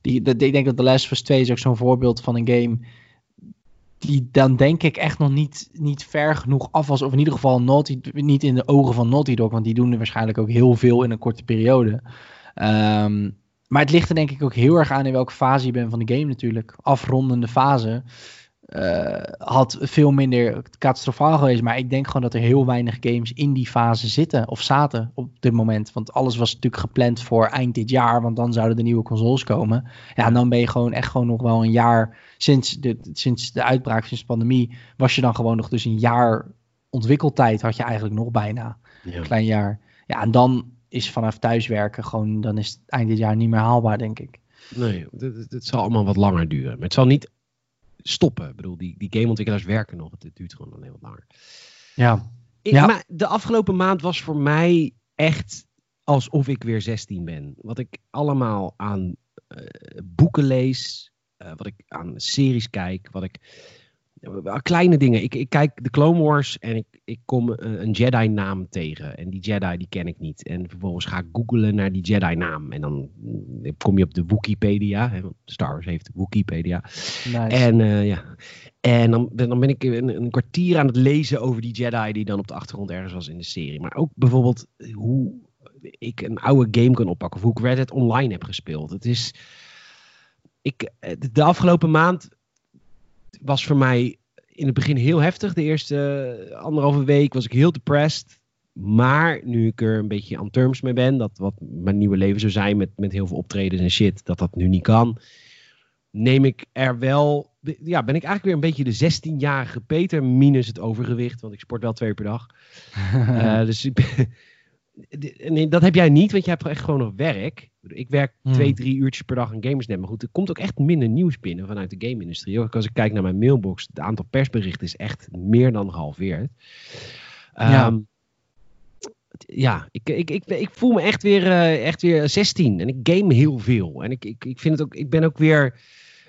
Die, de, ik denk dat The Last of Us twee is ook zo'n voorbeeld van een game die dan denk ik echt nog niet, niet ver genoeg af was, of in ieder geval Naughty, niet in de ogen van Naughty Dog, want die doen er waarschijnlijk ook heel veel in een korte periode. Um, maar het ligt er denk ik ook heel erg aan in welke fase je bent van de game natuurlijk. Afrondende fase. Uh, had veel minder catastrofaal geweest, maar ik denk gewoon dat er heel weinig games in die fase zitten of zaten op dit moment, want alles was natuurlijk gepland voor eind dit jaar, want dan zouden de nieuwe consoles komen. Ja, en dan ben je gewoon echt gewoon nog wel een jaar sinds de, sinds de uitbraak, sinds de pandemie, was je dan gewoon nog dus een jaar ontwikkeltijd had je eigenlijk nog bijna, ja. Een klein jaar. Ja, en dan is vanaf thuiswerken gewoon, dan is het eind dit jaar niet meer haalbaar, denk ik. Nee, het zal allemaal wat langer duren, maar het zal niet stoppen. Ik bedoel, die, die gameontwikkelaars werken nog. Het duurt gewoon alleen wat langer. Ja. Ik, ja. Maar de afgelopen maand was voor mij echt alsof ik weer zestien ben. Wat ik allemaal aan uh, boeken lees, uh, wat ik aan series kijk, wat ik... Uh, kleine dingen. Ik, ik kijk de Clone Wars en ik, ik kom uh, een Jedi-naam tegen. En die Jedi, die ken ik niet. En vervolgens ga ik googlen naar die Jedi-naam. En dan kom je op de Wikipedia. Hè, want Star Wars heeft Wikipedia. Nice. En, uh, ja. en dan, dan ben ik een, een kwartier aan het lezen over die Jedi die dan op de achtergrond ergens was in de serie. Maar ook bijvoorbeeld hoe ik een oude game kan oppakken. Of hoe ik Red Dead Online heb gespeeld. Het is... Ik, de afgelopen maand... was voor mij in het begin heel heftig. De eerste anderhalve week was ik heel depressed. Maar nu ik er een beetje aan terms mee ben, dat wat mijn nieuwe leven zou zijn met, met heel veel optredens en shit, dat dat nu niet kan, neem ik er wel... Ja, ben ik eigenlijk weer een beetje de zestienjarige Peter, minus het overgewicht, want ik sport wel twee uur per dag. uh, dus ik ben, nee, dat heb jij niet, want jij hebt echt gewoon nog werk. Ik werk hmm. twee, drie uurtjes per dag aan Gamersnet. Maar goed, er komt ook echt minder nieuws binnen vanuit de game-industrie. Ook als ik kijk naar mijn mailbox, het aantal persberichten is echt meer dan gehalveerd. Um, ja. Ja, ik, ik, ik, ik voel me echt weer, uh, echt weer zestien. En ik game heel veel. En ik, ik, ik vind het ook, ik ben ook weer...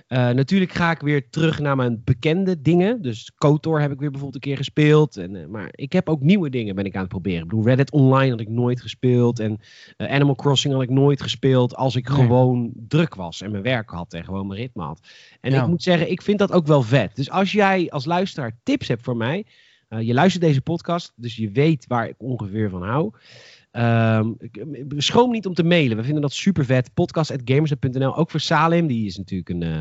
Uh, natuurlijk ga ik weer terug naar mijn bekende dingen. Dus KOTOR heb ik weer bijvoorbeeld een keer gespeeld. En, uh, maar ik heb ook nieuwe dingen ben ik aan het proberen. Ik bedoel, Red Dead Online had ik nooit gespeeld. En uh, Animal Crossing had ik nooit gespeeld. Als ik nee. gewoon druk was en mijn werk had en gewoon mijn ritme had. En ja. ik moet zeggen, ik vind dat ook wel vet. Dus als jij als luisteraar tips hebt voor mij... Uh, je luistert deze podcast, dus je weet waar ik ongeveer van hou. Um, schroom niet om te mailen. We vinden dat super vet. podcast at gamersnet punt n l. Ook voor Salim. Die is natuurlijk een, uh,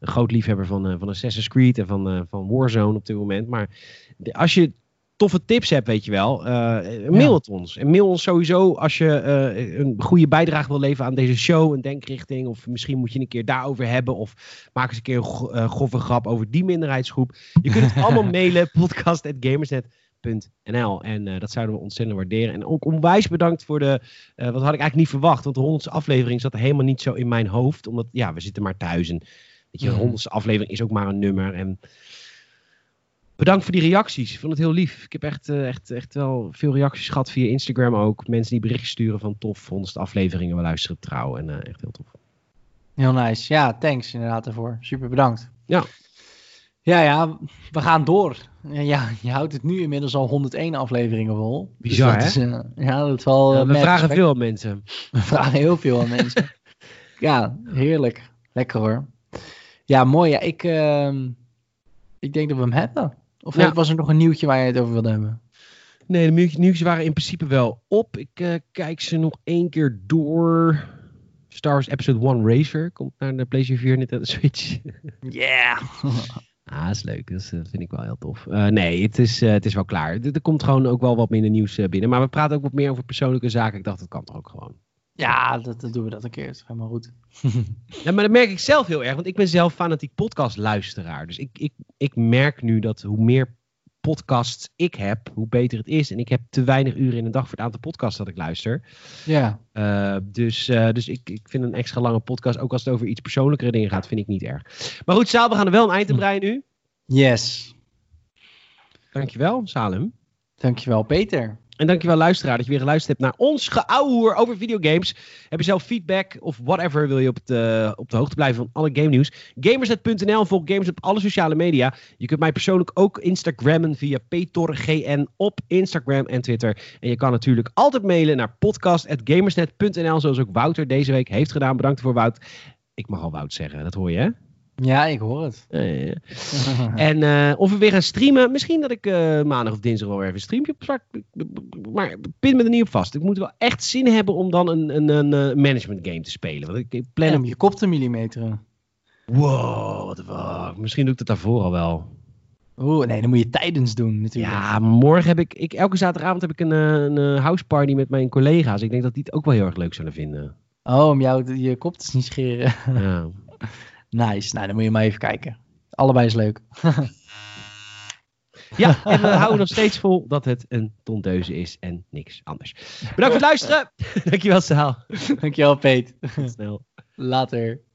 een groot liefhebber van, uh, van Assassin's Creed en van, uh, van Warzone op dit moment. Maar de, als je toffe tips hebt, weet je wel, uh, mail het ja. ons. En mail ons sowieso als je uh, een goede bijdrage wil leveren aan deze show, een denkrichting, of misschien moet je een keer daarover hebben, of maak eens een keer een go- uh, goffe grap over die minderheidsgroep. Je kunt het allemaal mailen, podcast at gamersnet punt n l. En uh, dat zouden we ontzettend waarderen. En ook onwijs bedankt voor de, uh, wat had ik eigenlijk niet verwacht, want de honderdste aflevering zat helemaal niet zo in mijn hoofd, omdat, ja, we zitten maar thuis en, weet je, de honderdste aflevering is ook maar een nummer. En bedankt voor die reacties. Ik vond het heel lief. Ik heb echt, echt, echt wel veel reacties gehad via Instagram ook. Mensen die berichten sturen van tof. Vondst afleveringen. We luisteren trouw. En uh, echt heel tof. Heel nice. Ja, thanks inderdaad daarvoor. Super bedankt. Ja. Ja, ja. We gaan door. Ja, je houdt het nu inmiddels al honderdéén afleveringen vol. Bizar, dus dat hè? Is, uh, ja, dat is wel... Ja, we vragen respect. veel aan mensen. We vragen heel veel aan mensen. Ja, heerlijk. Lekker hoor. Ja, mooi. Ja, ik, uh, ik denk dat we hem hebben. Of ja. was er nog een nieuwtje waar je het over wilde hebben? Nee, de nieuwtjes waren in principe wel op. Ik uh, kijk ze nog één keer door. Star Wars Episode one Racer komt naar de PlayStation vier, Nintendo Switch. Yeah! Ah, dat is leuk. Dat vind ik wel heel tof. Uh, nee, het is, uh, het is wel klaar. Er komt gewoon ook wel wat minder nieuws uh, binnen. Maar we praten ook wat meer over persoonlijke zaken. Ik dacht, dat kan toch ook gewoon. Ja, dat, dat doen we dat een keer. Dat is helemaal goed. Ja, maar dat merk ik zelf heel erg. Want ik ben zelf fanatiek podcastluisteraar. Dus ik, ik, ik merk nu dat hoe meer podcasts ik heb, hoe beter het is. En ik heb te weinig uren in een dag voor het aantal podcasts dat ik luister. Ja. Uh, dus uh, dus ik, ik vind een extra lange podcast, ook als het over iets persoonlijkere dingen gaat, vind ik niet erg. Maar goed, Saal, we gaan er wel een eind te breien nu. Yes. Dankjewel, Salem. Dankjewel, Peter. En dankjewel luisteraar dat je weer geluisterd hebt naar ons geouwehoer over videogames. Heb je zelf feedback of whatever, wil je op de, op de hoogte blijven van alle game nieuws? Gamersnet punt n l, volg Gamers op alle sociale media. Je kunt mij persoonlijk ook Instagrammen via petorgn op Instagram en Twitter. En je kan natuurlijk altijd mailen naar podcast at gamersnet punt n l, zoals ook Wouter deze week heeft gedaan. Bedankt ervoor, Wout. Ik mag al Wout zeggen, dat hoor je hè? Ja, ik hoor het. Uh, ja. En uh, of we weer gaan streamen. Misschien dat ik uh, maandag of dinsdag wel weer even een streampje op start. Maar pin me er niet op vast. Ik moet wel echt zin hebben om dan een, een, een management game te spelen. Want ik, ik plan ja, om je kop te millimeteren. Wow, what the fuck. Misschien doe ik dat daarvoor al wel. Oeh, nee, dan moet je tijdens doen natuurlijk. Ja, morgen heb ik... ik elke zaterdagavond heb ik een, een houseparty met mijn collega's. Ik denk dat die het ook wel heel erg leuk zullen vinden. Oh, om jou je kop te zien scheren. Ja. Nice, nou dan moet je maar even kijken. Allebei is leuk. Ja, en we houden nog steeds vol dat het een tondeuze is en niks anders. Bedankt voor het luisteren. Dankjewel, Saal. Dankjewel, Peet. Tot snel. Later.